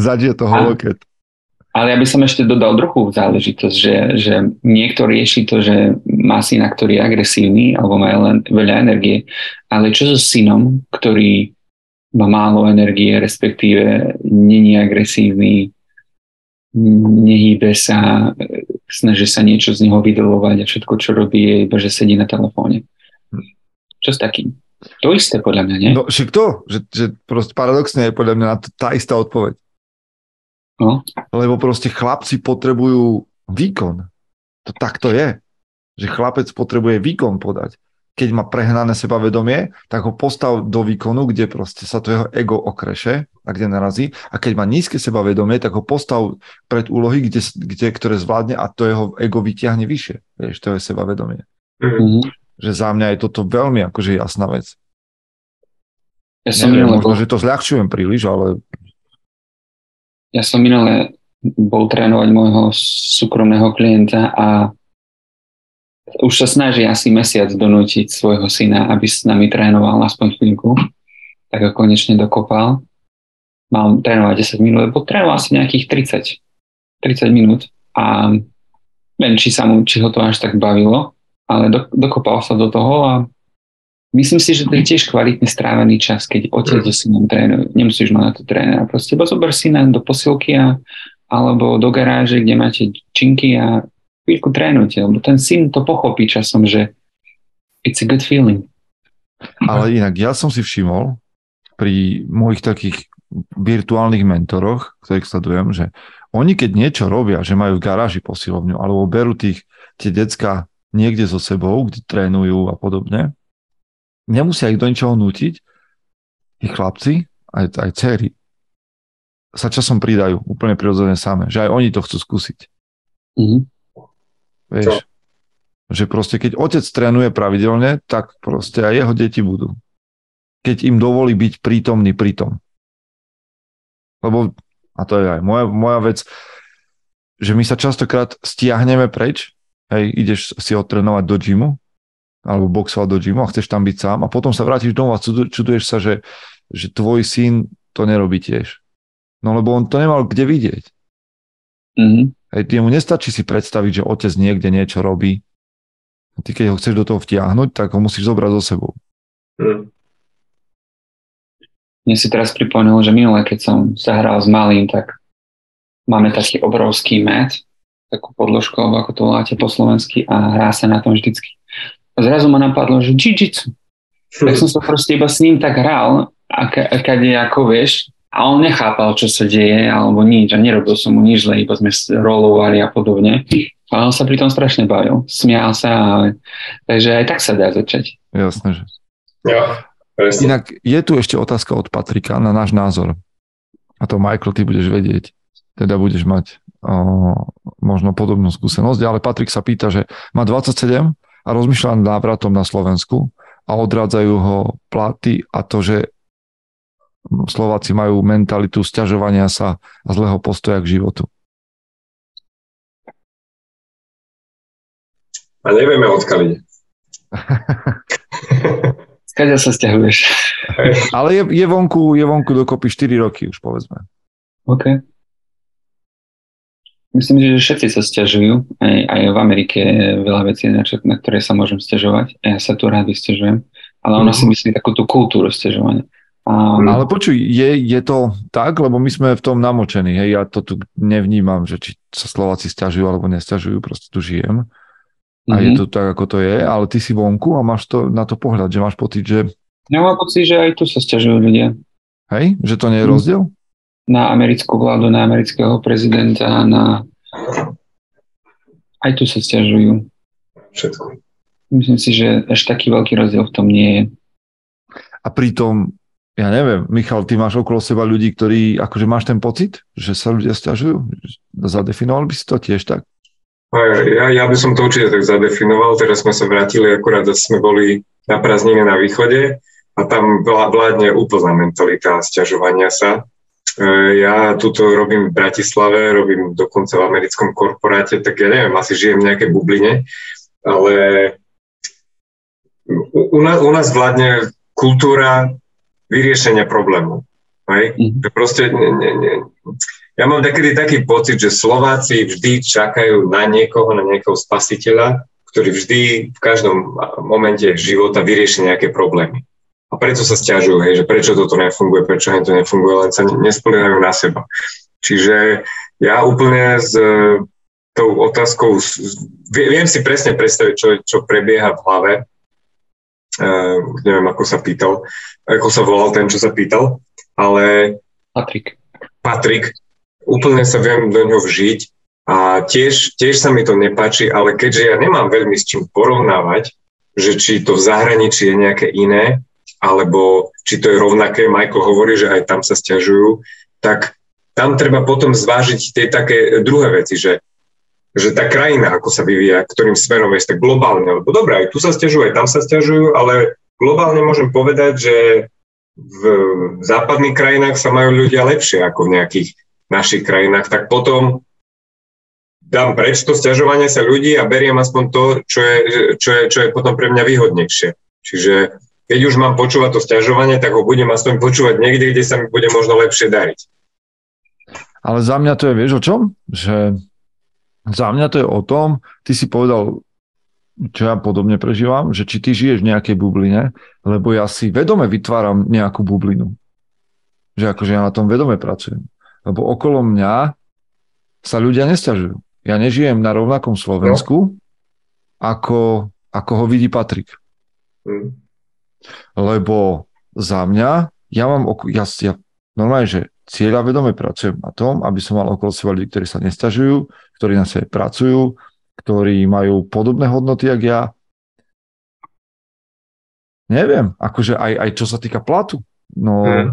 Zadie toho loket. Ale ja by som ešte dodal druhú záležitosť, že, že niekto rieši to, že má syna, ktorý je agresívny alebo má len veľa energie, ale čo so synom, ktorý má málo energie, respektíve není agresívny, nehýbe sa, snaží sa niečo z neho vydolovať a všetko, čo robí, je iba, že sedí na telefóne. Čo s takým? To isté podľa mňa, nie? No, však to, že, že proste paradoxne je podľa mňa tá istá odpoveď. No. Lebo proste chlapci potrebujú výkon. To tak to je. Že chlapec potrebuje výkon podať. Keď má prehnané sebavedomie, tak ho postav do výkonu, kde proste sa to jeho ego okreše a kde narazí. A keď má nízke sebavedomie, tak ho postav pred úlohy, kde, kde, ktoré zvládne a to jeho ego vyťahne vyššie. Vieš, to je sebavedomie. Mhm. Že za mňa je toto veľmi akože jasná vec. Ja som Neviem, možno, bol... že to zľahčujem príliš, ale... Ja som minule bol trénovať môjho súkromného klienta a už sa snaží asi mesiac donútiť svojho syna, aby s nami trénoval aspoň chvíľku. Tak ho konečne dokopal. Mal trénovať desať minút, lebo trénoval asi nejakých tridsať minút a len či sa mu, či ho to až tak bavilo. Ale do, dokopal sa do toho a myslím si, že to je tiež kvalitne strávený čas, keď otec so synom trénuje. Nemusíš mať na to trénera. Proste iba zober syna do posilky a, alebo do garáže, kde máte činky a chvíľku trénujte. Lebo ten syn to pochopí časom, že it's a good feeling. Ale inak, ja som si všimol pri mojich takých virtuálnych mentoroch, ktorých sledujem, že oni keď niečo robia, že majú v garáži posilovňu alebo berú tých, tie decká niekde so sebou, kde trénujú a podobne. Nemusia ich do ničoho nútiť. I chlapci, aj, aj dcery sa časom pridajú úplne prirodzene same. Že aj oni to chcú skúsiť. Mm-hmm. Vieš? Čo? Že proste, keď otec trénuje pravidelne, tak proste aj jeho deti budú. Keď im dovolí byť prítomný pritom. Lebo, a to je aj moja, moja vec, že my sa častokrát stiahneme preč. Hej, ideš si odtrénovať do džimu alebo boxovať do džimu a chceš tam byť sám a potom sa vrátiš domov a čuduješ sa, že, že tvoj syn to nerobí tiež. No lebo on to nemal kde vidieť. Mm-hmm. Hej, ty mu nestačí si predstaviť, že otec niekde niečo robí. Ty keď ho chceš do toho vtiahnuť, tak ho musíš zobrať so sebou. Mm. Mne si teraz pripomenul, že minule, keď som sa hral s malým, tak máme taký obrovský mat, takú podložku, ako to voláte po slovensky a hrá sa na tom vždycky. A zrazu ma napadlo, že jiu-jitsu. Tak som sa proste iba s ním tak hral, akade ako vieš, a on nechápal, čo sa deje, alebo nič, a nerobil som mu nič, iba sme rolovali a podobne. Ale on sa pri tom strašne bavil. Smial sa, ale... takže aj tak sa dá začať. Jasné, že. Ja, inak je tu ešte otázka od Patrika na náš názor. A to, Michael, ty budeš vedieť. Teda budeš mať o, možno podobnú skúsenosť. Ale Patrik sa pýta, že má dvadsaťsedem a rozmýšľa nad návratom na Slovensku a odrádzajú ho platy a to, že Slováci majú mentalitu sťažovania sa a zlého postoja k životu. A nevieme, odkiaľ ide. Skáďa sa sťahuješ. Ale je, je, vonku, je vonku dokopy štyri roky už, povedzme. OK. Myslím, že všetci sa sťažujú. Aj, aj v Amerike je veľa vecí, na, na ktoré sa môžem sťažovať. Ja sa tu rád vysťažujem. Ale ona si myslí takú tú kultúru sťažovania. Um, ale počuj, je, je to tak? Lebo my sme v tom namočení. Hej? Ja to tu nevnímam, že či sa Slováci sťažujú alebo nesťažujú. Proste tu žijem. A mm-hmm. je to tak, ako to je. Ale ty si vonku a máš to na to pohľad, že máš pocit, že... Ja mám pocit, že aj tu sa sťažujú ľudia. Hej? Že to nie je rozdiel? Na americkú vládu, na amerického prezidenta, na... aj tu sa sťažujú. Všetko. Myslím si, že až taký veľký rozdiel v tom nie je. A pritom, ja neviem, Michal, ty máš okolo seba ľudí, ktorí, akože máš ten pocit, že sa ľudia sťažujú? Zadefinoval by si to tiež tak? Ja, ja by som to určite tak zadefinoval, teraz sme sa vrátili, akurát sme boli na prázdnine na východe a tam bola vládne úplná mentalita sťažovania sa. Ja tuto robím v Bratislave, robím dokonca v americkom korporáte, tak ja neviem, asi žijem v nejakej bubline, ale u nás, u nás vládne kultúra vyriešenia problému. Hej? Mm-hmm. Proste, ne, ne, ne. Ja mám takedy taký pocit, že Slováci vždy čakajú na niekoho, na nejakého spasiteľa, ktorý vždy v každom momente života vyrieši nejaké problémy. A prečo sa sťažujú, hej, že prečo toto nefunguje, prečo to nefunguje, len sa nespoliehajú na seba. Čiže Ja úplne s tou otázkou, viem si presne predstaviť, čo, čo prebieha v hlave. Už uh, neviem, ako sa pýtal, ako sa volal ten, čo sa pýtal, ale... Patrik. Patrik. Úplne sa viem do ňoho vžiť a tiež, tiež sa mi to nepáči, ale keďže ja nemám veľmi s čím porovnávať, že či to v zahraničí je nejaké iné, alebo či to je rovnaké, Michael hovorí, že aj tam sa sťažujú, tak tam treba potom zvážiť tie také druhé veci, že, že tá krajina, ako sa vyvíja, ktorým smerom je, tak globálne, lebo dobré, aj tu sa sťažujú, aj tam sa sťažujú, ale globálne môžem povedať, že v západných krajinách sa majú ľudia lepšie ako v nejakých našich krajinách, tak potom dám preč to sťažovanie sa ľudí a beriem aspoň to, čo je, čo je, čo je potom pre mňa výhodnejšie. Čiže keď už mám počúvať to sťažovanie, tak ho budem aspoň počúvať niekde, kde sa mi bude možno lepšie dariť. Ale za mňa to je, vieš o čom? Že za mňa to je o tom, ty si povedal, čo ja podobne prežívam, že či ty žiješ v nejakej bubline, lebo ja si vedome vytváram nejakú bublinu. Že akože ja na tom vedome pracujem. Lebo okolo mňa sa ľudia nesťažujú. Ja nežijem na rovnakom Slovensku, no. ako, ako ho vidí Patrik. Mm. Lebo za mňa, ja mám, ja, ja normálne, že cieľavedome pracujem na tom, aby som mal okolo seba ľudí, ktorí sa nesťažujú, ktorí na sebe pracujú, ktorí majú podobné hodnoty, jak ja. Neviem, akože aj, aj čo sa týka platu, no mm.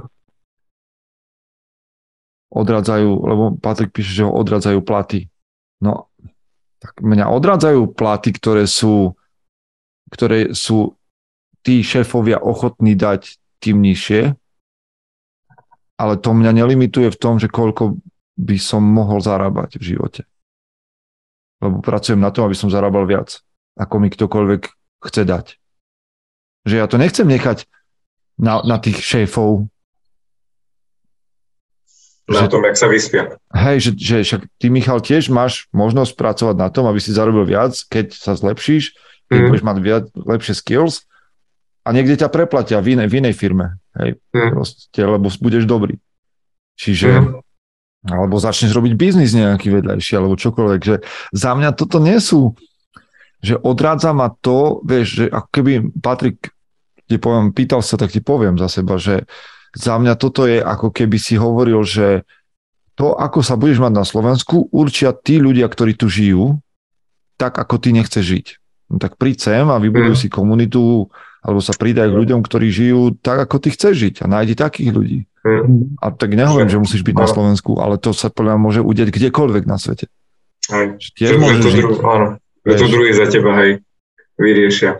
odradzajú, lebo Patrik píše, že ho odradzajú platy. No, tak mňa odradzajú platy, ktoré sú, ktoré sú tí šéfovia ochotní dať tým nižšie, ale to mňa nelimituje v tom, že koľko by som mohol zarábať v živote. Lebo pracujem na tom, aby som zarábal viac, ako mi ktokoľvek chce dať. Že ja to nechcem nechať na, na tých šéfov. Na že, tom, jak sa vyspia. Hej, že, že však ty, Michal, tiež máš možnosť pracovať na tom, aby si zarobil viac, keď sa zlepšíš, keď mm. budeš mať viac, lepšie skills, a niekde ťa preplatia v inej, v inej firme. Hej, mm. proste, lebo budeš dobrý. Čiže, mm. alebo začneš robiť biznis nejaký vedľajší, alebo čokoľvek. Že za mňa toto nie sú. Že odrádza ma to, vieš, že ako keby Patrik, ti poviem, pýtal sa, tak ti poviem za seba, že za mňa toto je, ako keby si hovoril, že to, ako sa budeš mať na Slovensku, určia tí ľudia, ktorí tu žijú, tak, ako ty nechceš žiť. No tak príď sem a vybuduj mm. si komunitu, alebo sa pridaj k ľuďom, ktorí žijú tak, ako ty chceš žiť, a nájdi takých ľudí. Mm. A tak nehovorím, že musíš byť áno. na Slovensku, ale to sa podľa mňa môže udeť kdekoľvek na svete. Hej. Tiež môžeš to dru- áno. Je to druhý za teba, hej, vyriešia.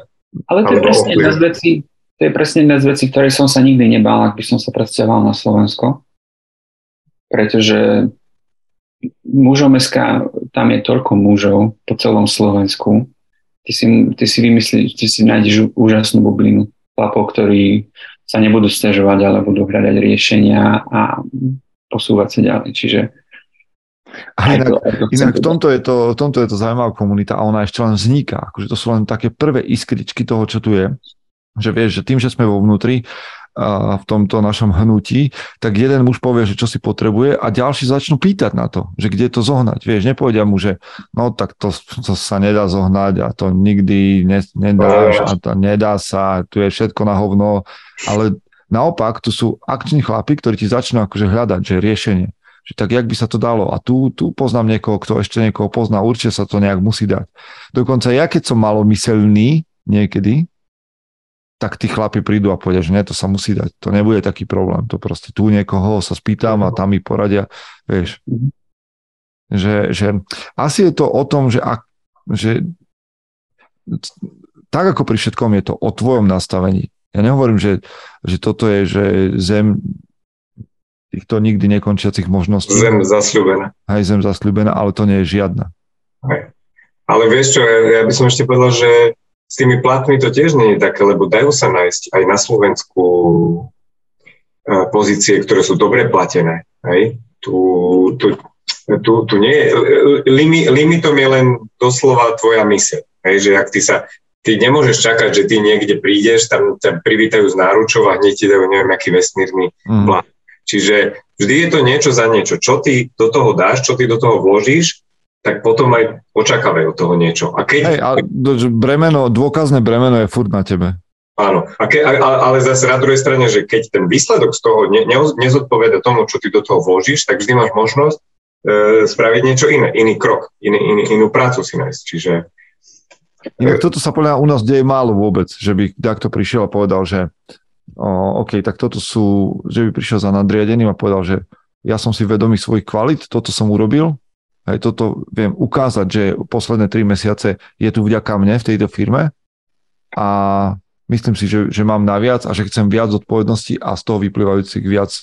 Ale to je, presne jedna z vecí, to je presne jedna z vecí, ktorej som sa nikdy nebál, ak by som sa presťahoval na Slovensko. Pretože mužom es ká, tam je toľko mužov po celom Slovensku. Ty si, ty si vymyslíš, ty si nájdeš úžasnú bublinu chlapov, ktorí sa nebudú sťažovať, ale budú hľadať riešenia a posúvať sa ďalej. Čiže... Inak, to, to inak v, tomto je to, v tomto je to zaujímavá komunita a ona ešte len vzniká. Akože to sú len také prvé iskričky toho, čo tu je. Že vieš, že tým, že sme vo vnútri a v tomto našom hnutí, tak jeden muž povie, že čo si potrebuje, a ďalší začnú pýtať na to, že kde to zohnať. Vieš, nepovedia mu, že no tak to, to sa nedá zohnať a to nikdy ne, nedáš a to nedá sa, tu je všetko na hovno, ale naopak tu sú akční chlapi, ktorí ti začnú akože hľadať, že riešenie, že tak jak by sa to dalo, a tu, tu poznám niekoho, kto ešte niekoho pozná, určite sa to nejak musí dať. Dokonca ja, keď som malomyselný niekedy, tak tí chlapi prídu a povedia, že nie, to sa musí dať. To nebude taký problém. To proste tu niekoho sa spýtam a tam mi poradia. Vieš, že, že asi je to o tom, že, ak, že tak ako pri všetkom je to o tvojom nastavení. Ja nehovorím, že, že toto je, že zem týchto nikdy nekončiacich možností. Zem zasľúbená. Aj zem zasľúbená, ale to nie je žiadna. Hej. Ale vieš čo, ja by som ešte povedal, že s tými platmi to tiež nie je také, lebo dajú sa nájsť aj na Slovensku pozície, ktoré sú dobre platené. Hej? Tu, tu, tu, tu nie je. Limi, limitom je len doslova tvoja myseľ. Hej? Že ak ty sa, ty nemôžeš čakať, že ty niekde prídeš, tam ťa privítajú z náručov a hneď ti dajú neviem aký vesmírny plán. Mm. Čiže vždy je to niečo za niečo. Čo ty do toho dáš, čo ty do toho vložíš, tak potom aj očakávajú od toho niečo. A keď... Hej, a bremeno, dôkazné bremeno je furt na tebe. Áno, a ke, a, ale zase na druhej strane, že keď ten výsledok z toho ne, ne, nezodpoveda tomu, čo ty do toho vložíš, tak vždy máš možnosť e, spraviť niečo iné, iný krok, iný, iný, inú prácu si nájsť. Čiže... Inak toto sa podľa u nás deje málo vôbec, že by takto prišiel a povedal, že o, OK, tak toto sú, že by prišiel za nadriadeným a povedal, že ja som si vedomý svojich kvalít, toto som urobil, aj toto viem ukázať, že posledné tri mesiace je tu vďaka mne v tejto firme a myslím si, že, že mám naviac a že chcem viac odpovedností a z toho vyplývajúcich viac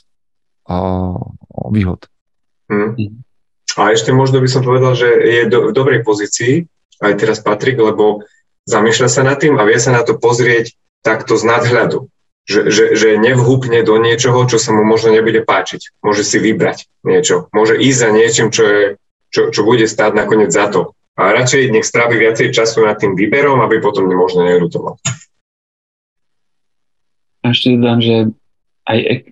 uh, výhod. Hmm. A ešte možno by som povedal, že je do, v dobrej pozícii aj teraz Patrik, lebo zamýšľa sa nad tým a vie sa na to pozrieť takto z nadhľadu. Že, že, že nevhúpne do niečoho, čo sa mu možno nebude páčiť. Môže si vybrať niečo. Môže ísť za niečím, čo, je, čo, čo bude stáť nakoniec za to. A radšej nech strávi viacej času nad tým výberom, aby potom možno nerutoval. A ešte dodám, že aj ek-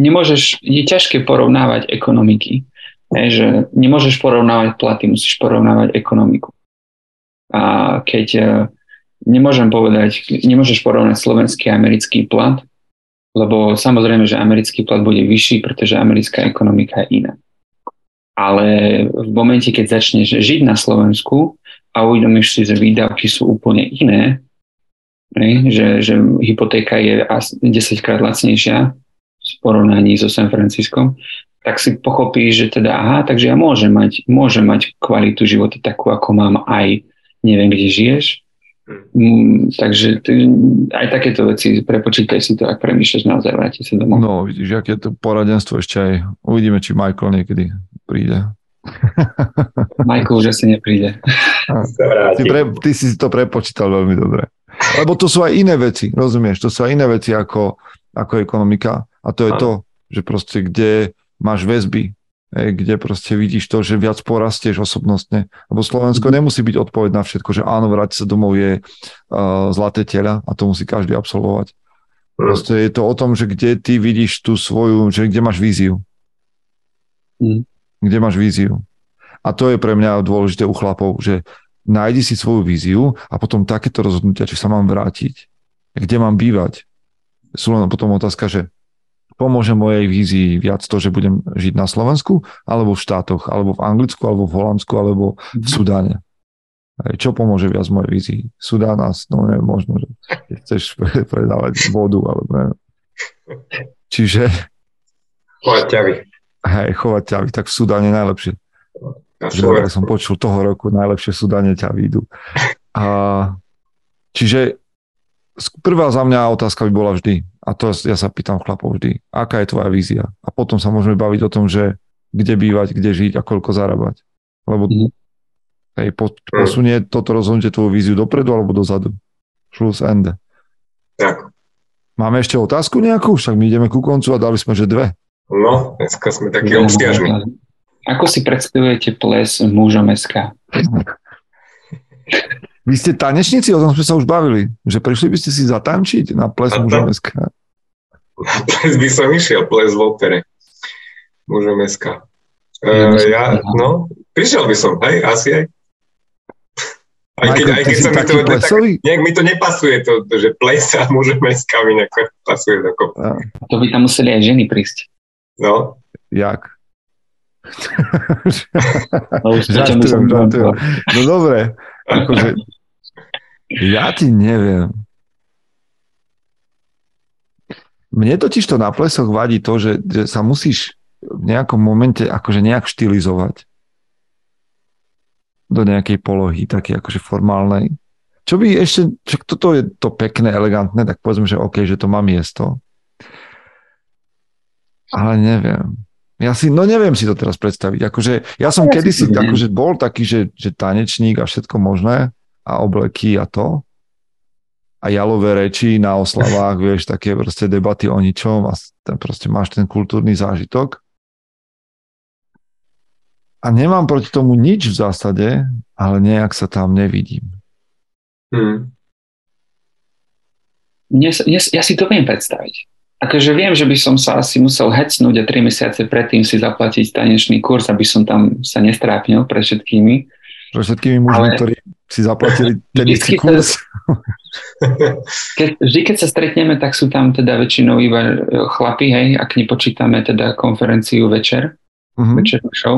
nemôžeš, je ťažké porovnávať ekonomiky. Ne, že nemôžeš porovnávať platy, musíš porovnávať ekonomiku. A keď nemôžem povedať, nemôžeš porovnať slovenský a americký plat, lebo samozrejme, že americký plat bude vyšší, pretože americká ekonomika je iná. Ale v momente, keď začneš žiť na Slovensku a uvedomíš si, že výdavky sú úplne iné, Že, že hypotéka je desaťkrát lacnejšia v porovnaní so San Franciskom, tak si pochopíš, že teda aha, takže ja môžem mať, môžem mať kvalitu života takú, ako mám aj neviem, kde žiješ. Mm, takže ty, aj takéto veci, prepočítaj si to, ak premýšľaš naozaj, vráti sa domov. No, vidíš, aké to poradenstvo ešte aj. Uvidíme, či Michael niekedy príde. Michael už asi nepríde. Ty, pre, ty si to prepočítal veľmi dobre. Lebo to sú aj iné veci, rozumieš? To sú aj iné veci ako, ako ekonomika. A to je to, že proste kde máš väzby, kde proste vidíš to, že viac porastieš osobnostne. Lebo Slovensko nemusí byť odpoveď na všetko, že áno, vráť sa domov je uh, zlaté tela a to musí každý absolvovať. Proste je to o tom, že kde ty vidíš tú svoju, že kde máš víziu. Kde máš víziu. A to je pre mňa dôležité u chlapov, že nájdi si svoju víziu a potom takéto rozhodnutia, či sa mám vrátiť, kde mám bývať. Sú len potom otázka, že pomôže mojej vízii viac to, že budem žiť na Slovensku, alebo v štátoch, alebo v Anglicku, alebo v Holandsku, alebo v Sudáne. Čo pomôže viac mojej vízii? Sudán nás, no neviem, možno, že chceš predávať vodu, alebo neviem. Čiže... Chovať ťavy. Hej, chovať ťavy, tak v Sudáne najlepšie. Že som počul toho roku, najlepšie Sudane ťa výjdu. A, čiže prvá za mňa otázka by bola vždy, a to ja sa pýtam chlapov vždy, aká je tvoja vízia? A potom sa môžeme baviť o tom, že kde bývať, kde žiť a koľko zarábať. Lebo hej, posunie toto rozhodnutie tvoju víziu dopredu alebo dozadu. Plus end. Tak. Máme ešte otázku nejakú? Však my ideme ku koncu a dali sme, že dve. No, dneska sme takí obsiažní. Ako si predstavujete ples mužom es ká? Vy ste tanečníci, o tom sme sa už bavili, že prišli by ste si zatančiť na ples a mužom es ká. Na ples by som išiel, ples v opere. Mužom es ká. E, ja, no, prišiel by som, hej, asi aj. Aj keď, Michael, aj keď sa mi to, tak, mi to nepasuje, to, že ples a mužom es ká mi nepasuje. To by tam museli aj ženy prísť. No. Jak? Žartujem, žartujem. No dobre, akože ja ti neviem. Mne totiž to na plesoch vadí to, že, že sa musíš v nejakom momente akože nejak štylizovať do nejakej polohy, také akože formálnej. Čo by ešte, že toto je to pekné, elegantné, tak povedzme, že OK, že to má miesto. Ale neviem. Ja si, no neviem si to teraz predstaviť. Akože, ja som ja kedysi akože bol taký, že, že tanečník a všetko možné a obleky a to. A jalové reči na oslavách, vieš, také proste debaty o ničom a ten proste máš ten kultúrny zážitok. A nemám proti tomu nič v zásade, ale nejak sa tam nevidím. Hmm. Ja, ja, ja si to viem predstaviť. akože viem, že by som sa asi musel hecnúť a tri mesiace predtým si zaplatiť tanečný kurz, aby som tam sa nestrápnil pred všetkými. Pre všetkými mužmi, ale... ktorí si zaplatili tenisný kurz. Keď, vždy, keď sa stretneme, tak sú tam teda väčšinou iba chlapi, hej, ak nepočítame teda konferenciu večer, uh-huh. večernú show.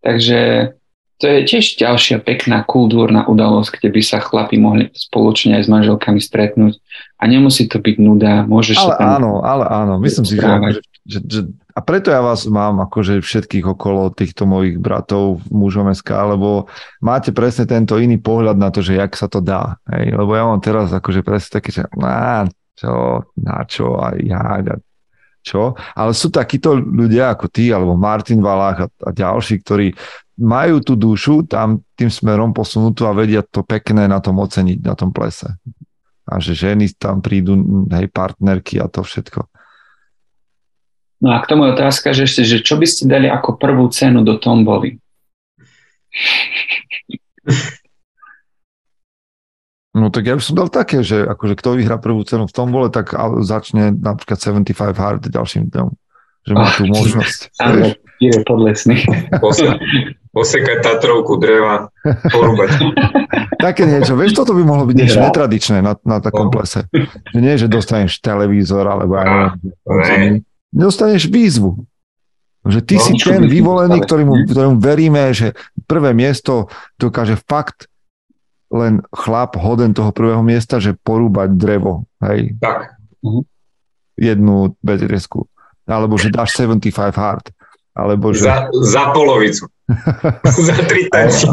Takže to je tiež ďalšia pekná kultúrna udalosť, kde by sa chlapi mohli spoločne aj s manželkami stretnúť. A nemusí to byť nuda, môžeš ale sa tam... Áno, ale áno, myslím si, že, že, že... A preto ja vás mám akože všetkých okolo týchto mojich bratov mužom es ká, lebo máte presne tento iný pohľad na to, že jak sa to dá. Hej? Lebo ja mám teraz akože presne taký, že na čo, na čo, a ja, ja, čo. Ale sú takíto ľudia ako ty, alebo Martin Valach a, a ďalší, ktorí majú tú dušu tam tým smerom posunutú a vedia to pekné na tom oceniť, na tom plese. A že ženy tam prídu, hej, partnerky a to všetko. No a k tomu je otázka, že ešte, že čo by ste dali ako prvú cenu do tomboly? No tak ja by som dal také, že akože kto vyhrá prvú cenu v tombole, tak začne napríklad sedemdesiatpäť hard ďalším dňom. Že má tú možnosť. Áno, je podlesný. Osekať Tatrovku dreva, porúbať. Také niečo. Vieš, toto by mohlo byť niečo ja. netradičné na, na takom plese. Že nie, že dostaneš televízor, alebo aj... Ne. Dostaneš výzvu, že ty no, si ten vyvolený, ktorému, ktorému veríme, že prvé miesto dokáže fakt len chlap hoden toho prvého miesta, že porúbať drevo. Hej. Tak. Jednu bedresku. Alebo že dáš sedemdesiatpäť hard. Alebo že... za, za polovicu. Za tri tanky.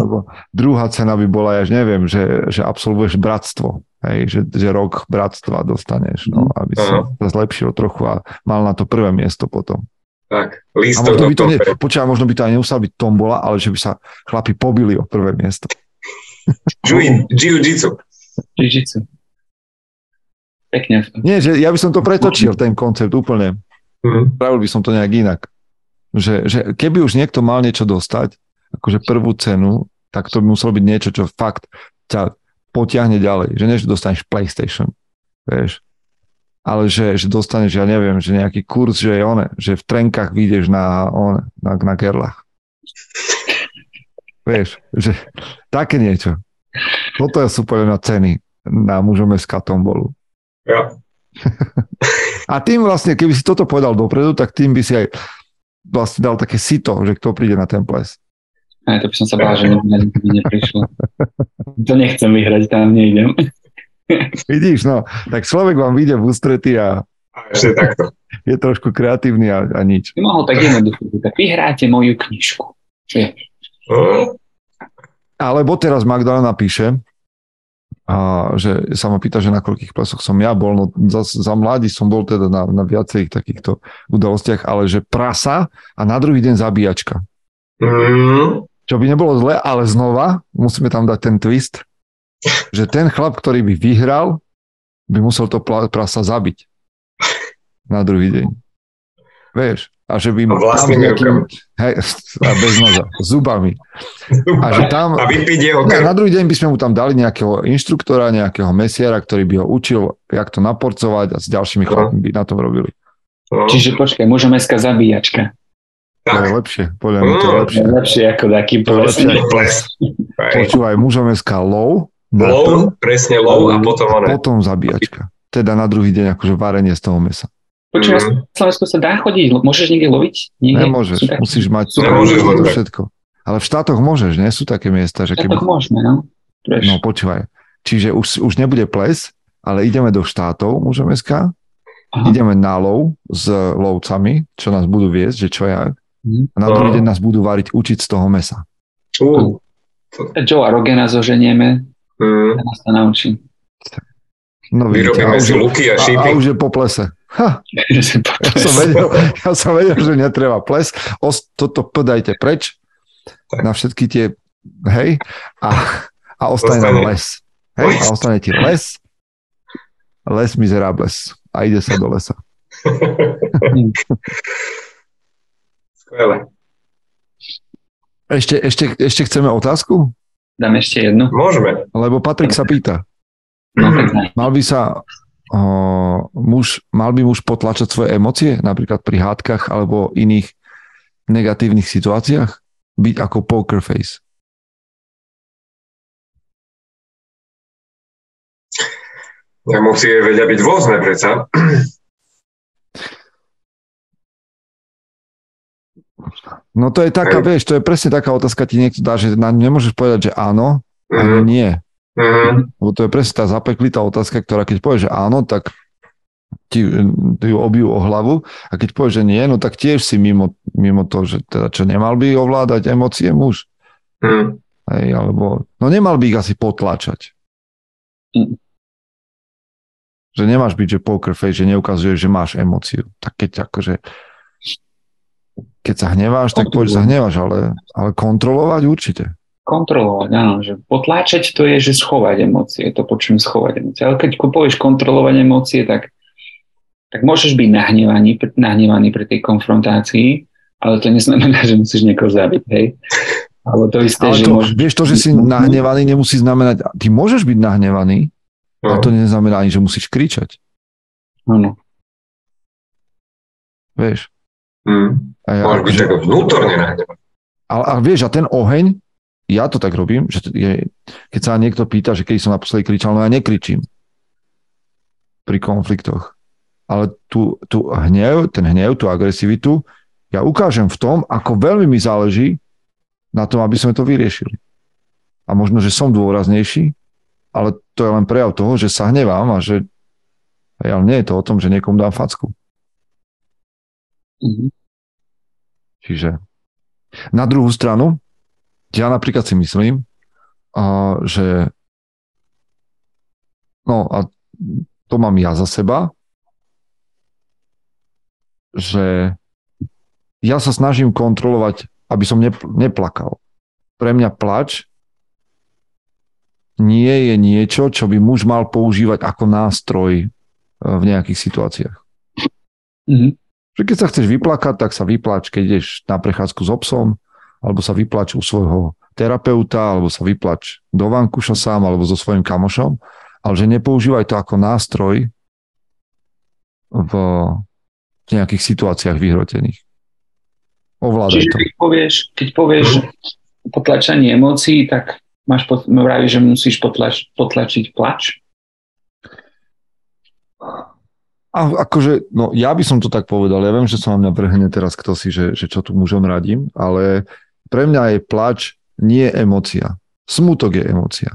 Druhá cena by bola, ja neviem, že, že absolvuješ bratstvo. Hej, že, že rok bratstva dostaneš, no, aby sa zlepšil trochu a mal na to prvé miesto potom. Tak, lístok do toho. Počkaj, možno by to aj nemusela byť tombola, ale že by sa chlapi pobili o prvé miesto. Jiu-jitsu. Jiu-jitsu. Pekne. Nie, že ja by som to pretočil, ten koncept úplne. Mm-hmm. Pravil by som to nejak inak. Že, že keby už niekto mal niečo dostať, akože prvú cenu, tak to by muselo byť niečo, čo fakt ťa potiahne ďalej, že než dostaneš PlayStation, vieš, ale že, že dostaneš, ja neviem, že nejaký kurz, že je one, že v trenkách vyjdeš na, one, na, na gerlách. Vieš, že také niečo. Toto sú podľa mňa ceny na mužom es ká tombolu. Ja. A tým vlastne, keby si toto povedal dopredu, tak tým by si aj vlastne dal také sito, že kto príde na ten ples. Aj to by som sa bál, že neprišlo. To nechcem vyhrať, tam nejdem. Vidíš, no, tak človek vám vyjde v ústrety a, a ešte takto. Je trošku kreatívny a, a nič. Ty mohol tak jednoducho, tak vyhráte moju knižku. Uh. Alebo teraz Magdalena píše, a, že sa ma pýta, že na koľkých plesoch som ja bol, no za, za mladí som bol teda na, na viacerých takýchto udalostiach, ale že prasa a na druhý deň zabíjačka. Mm. Čo by nebolo zle, ale znova musíme tam dať ten twist, že ten chlap, ktorý by vyhral, by musel to prasa zabiť na druhý deň. Vieš? A že by... A vlastnými rukami. Hej, a bez noza. Zubami. A že tam... A vypiť jeho krv. Na druhý deň by sme mu tam dali nejakého inštruktora, nejakého mesiara, ktorý by ho učil, jak to naporcovať a s ďalšími chlapmi by na tom robili. Čiže počkaj, môžeme eska zabíjačka. Tak. To je lepšie, podľa mňa to je lepšie. Mm, lepšie ako taký ples. ples. Počúvaj, mužom es ká low. Low, presne low a potom ono. Potom zabíjačka. Teda na druhý deň akože varenie z toho mesa. Počúvaj, mm. v Slovensku sa dá chodiť? Môžeš niekde loviť? Niekde? Nemôžeš, musíš mať Nemôžeš to všetko. Ale v štátoch môžeš, nie? Sú také miesta, že keby... V štátoch môžeme, no. Preš. No, počúvaj. Čiže už, už nebude ples, ale ideme do štátov mužom es ká. Aha. Ideme na lov s lovcami, čo nás budú viesť, že čo ja. A na druhý deň nás budú variť, učiť z toho mesa. Uh. Joe a Rogena zoženieme mm. a nás to naučí. No, vyrobíme si luky a šípy. A, a už je po plese. Ha. Ja, som vedel, ja som vedel, že netreba ples. Os, toto podajte preč tak. Na všetky tie hej a, a ostane nám les. Hej, a ostane ti les. Les miserables. A ide sa do lesa. Skvelé. Ešte, ešte, ešte chceme otázku? Dám ešte jednu. Môžeme. Lebo Patrik sa pýta. No, tak mal by sa Uh, muž, mal by muž potlačať svoje emócie, napríklad pri hádkach alebo iných negatívnych situáciách? Byť ako poker face? Emócie vedia byť rôzne, predsa. No to je taká, vieš, to je presne taká otázka, ti niekto dá, že na ňu nemôžeš povedať, že áno, ani mm. nie. Mm-hmm. Lebo to je presne tá zapeklitá otázka, ktorá keď povieš, že áno, tak ti, ti ju obijú o hlavu, a keď povieš, že nie, no tak tiež si mimo, mimo to, že teda čo nemal by ovládať emócie muž. Mm. Hej, alebo, no nemal by ich asi potláčať. Mm. Že nemáš byť, že poker face, že neukazuješ, že máš emóciu. Tak keď akože keď sa hneváš, tak poď sa hneváš, ale, ale kontrolovať určite. Kontrolovať, áno, že potláčať to je, že schovať emócie, to počujem schovať emócie, ale keď povieš kontrolovať emócie, tak, tak môžeš byť nahnevaný, nahnevaný pri tej konfrontácii, ale to neznamená, že musíš niekoho zabiť, hej. Ale to isté, ale to, že môžeš... Vieš, to, že si nahnevaný, nemusí znamenať, ty môžeš byť nahnevaný, no. Ale to neznamená ani, že musíš kričať. Áno. Vieš. Mm. A ja, môžeš byť že... vnútorne nahnevaný. Ale a vieš, a ten oheň, ja to tak robím, že je, keď sa niekto pýta, že kedy som naposledy kričal, no ja nekričím pri konfliktoch. Ale tu, tu hnev, ten hnev, tú agresivitu, ja ukážem v tom, ako veľmi mi záleží na tom, aby sme to vyriešili. A možno, že som dôraznejší, ale to je len prejav toho, že sa hnevám a že ja, nie je to o tom, že niekomu dám facku. Mhm. Čiže na druhú stranu ja napríklad si myslím, že no a to mám ja za seba, že ja sa snažím kontrolovať, aby som neplakal. Pre mňa plač nie je niečo, čo by muž mal používať ako nástroj v nejakých situáciách. Mm-hmm. Keď sa chceš vyplakať, tak sa vyplač, keď ideš na prechádzku s obsom, alebo sa vyplač u svojho terapeuta, alebo sa vyplač do vankuša sám, alebo so svojím kamošom, ale že nepoužívaj to ako nástroj v nejakých situáciách vyhrotených. Ovládaj Čiže to. Keď povieš, keď povieš potlačanie emócií, tak máš pot, vraví, že musíš potlač, potlačiť plač? A akože, no ja by som to tak povedal, ja viem, že sa na mňa vrhne teraz kto si, že, že čo tu mužom radím, ale pre mňa je plač nie emócia. Smutok je emócia.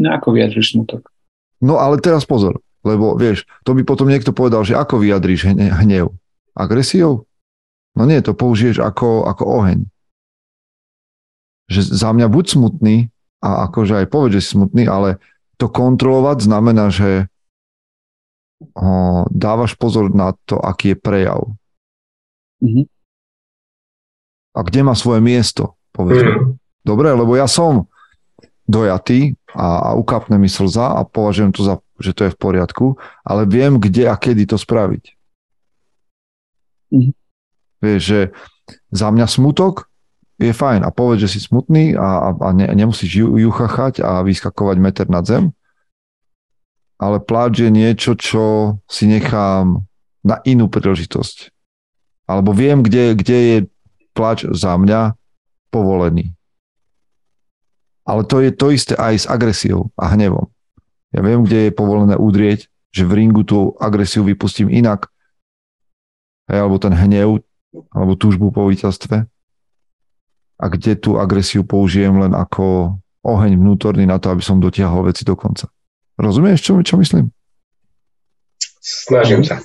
No ako vyjadriš smutok? No ale teraz pozor, lebo vieš, to by potom niekto povedal, že ako vyjadriš hnev? Agresiou? No nie, to použiješ ako, ako oheň. Že za mňa buď smutný a akože aj povedz, že si smutný, ale to kontrolovať znamená, že o, dávaš pozor na to, aký je prejav. Mhm. A kde má svoje miesto, povedzme. Mm. Dobre, lebo ja som dojatý a, a ukapne mi slza a považujem to za, že to je v poriadku, ale viem, kde a kedy to spraviť. Mm. Vieš, že za mňa smutok je fajn a povedz, že si smutný a, a ne, nemusíš ju, juchachať a vyskakovať meter nad zem, ale pláč je niečo, čo si nechám na inú príležitosť. Alebo viem, kde, kde je plač za mňa povolený. Ale to je to isté aj s agresiou a hnevom. Ja viem, kde je povolené udrieť, že v ringu tú agresiu vypustím inak, alebo ten hnev, alebo túžbu po víťazstve. A kde tú agresiu použijem len ako oheň vnútorný na to, aby som dotiahol veci do konca. Rozumieš, čo, čo myslím? Snažím sa.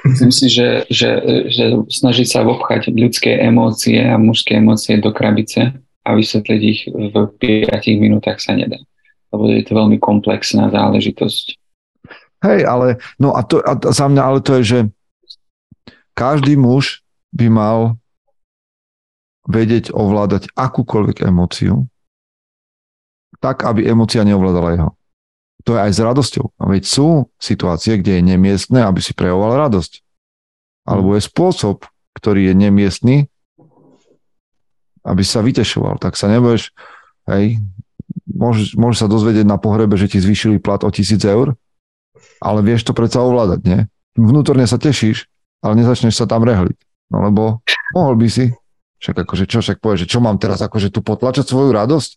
Myslím si, že, že, že snažiť sa obchať ľudské emócie a mužské emócie do krabice a vysvetliť ich v piatich minútach sa nedá. Lebo je to veľmi komplexná záležitosť. Hej, ale no a, to, a za mňa ale to je, že každý muž by mal vedieť ovládať akúkoľvek emóciu tak, aby emócia neovládala jeho. To je aj s radosťou. Veď sú situácie, kde je nemiestne, aby si prejavoval radosť. Alebo je spôsob, ktorý je nemiestný, aby sa vytešoval. Tak sa nebudeš, hej, môžeš, môžeš sa dozvedieť na pohrebe, že ti zvýšili plat o tisíc eur, ale vieš to predsa ovládať, nie? Vnútorne sa tešíš, ale nezačneš sa tam rehliť. No lebo mohol by si, však akože čo, však povieš, že čo mám teraz, akože tu potlačať svoju radosť?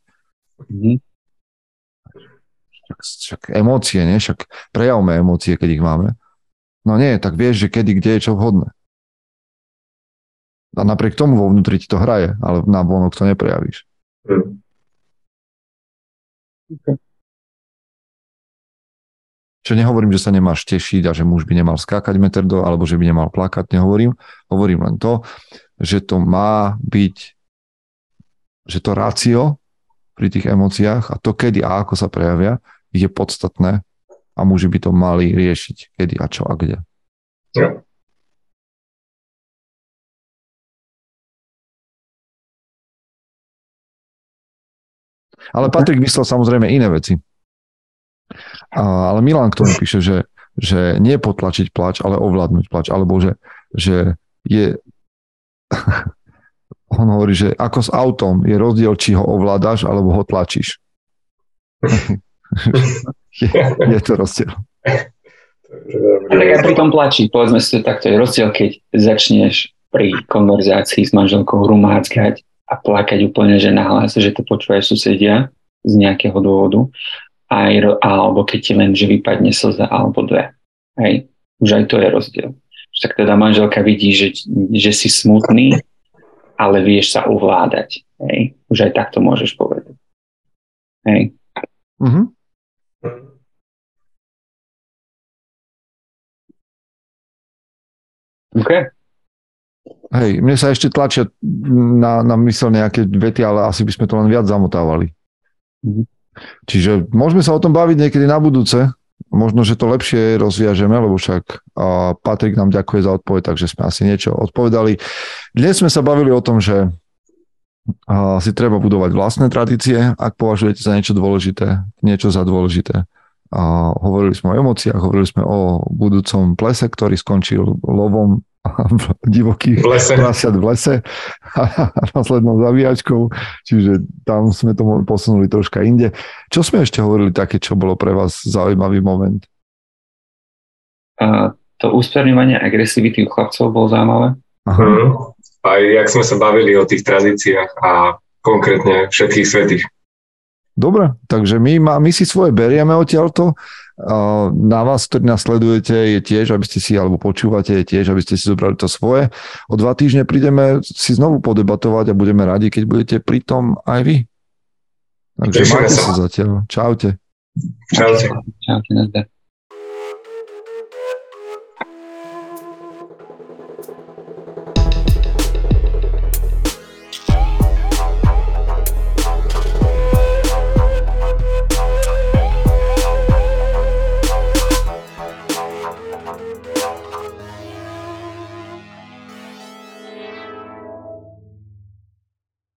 Mhm. Však, však emócie, nie? Však prejavme emócie, keď ich máme. No nie, tak vieš, že kedy, kde je čo vhodné. A napriek tomu vo vnútri ti to hraje, ale na vonok to neprejavíš. Mm. Okay. Čo nehovorím, že sa nemáš tešiť a že muž by nemal skákať meter do, alebo že by nemal plakať, nehovorím. Hovorím len to, že to má byť, že to rácio pri tých emóciách a to, kedy a ako sa prejavia, je podstatné a muži by to mali riešiť, kedy a čo a kde. Yeah. Ale Patrik myslel samozrejme iné veci. A, ale Milan k tomu píše, že, že nie potlačiť plač, ale ovládnuť plač. Alebo že, že je... On hovorí, že ako s autom je rozdiel, či ho ovládaš, alebo ho tlačíš. je, je to rozdiel. Ale ja pri tom plači, povedzme si to takto, je rozdiel, keď začneš pri konverzácii s manželkou hrumáckať a plakať úplne, že nahlas, že to počúvajú susedia z nejakého dôvodu, aj, alebo keď ti len, že vypadne slza alebo dve. Hej. Už aj to je rozdiel. Že tak teda manželka vidí, že, že si smutný, ale vieš sa ovládať. Hej. Už aj takto môžeš povedať. Hej. Mm-hmm. OK. Hej, mne sa ešte tlačia na, na mysl nejaké vety, ale asi by sme to len viac zamotávali. Mm-hmm. Čiže môžeme sa o tom baviť niekedy na budúce. Možno, že to lepšie rozviažeme, lebo však a Patrik nám ďakuje za odpoveď, takže sme asi niečo odpovedali. Dnes sme sa bavili o tom, že a, si treba budovať vlastné tradície, ak považujete za niečo dôležité, niečo za dôležité. A, hovorili sme o emóciách, hovorili sme o budúcom plese, ktorý skončil lovom divokých prasiat v lese a následnou zavíjačkou, čiže tam sme to posunuli troška inde. Čo sme ešte hovorili také, čo bolo pre vás zaujímavý moment? Uh, to usmerňovanie agresivity u chlapcov bolo zaujímavé. Uh-huh. Aj jak sme sa bavili o tých tradíciách a konkrétne všetkých svätých. Dobre, takže my, má, my si svoje berieme odtiaľto. Na vás, ktorí nás sledujete, je tiež, aby ste si, alebo počúvate, je tiež, aby ste si zobrali to svoje. O dva týždne prídeme si znovu podebatovať a budeme radi, keď budete pri tom aj vy. Takže majte sa zatiaľ. Čaute. Čaute. Čaute.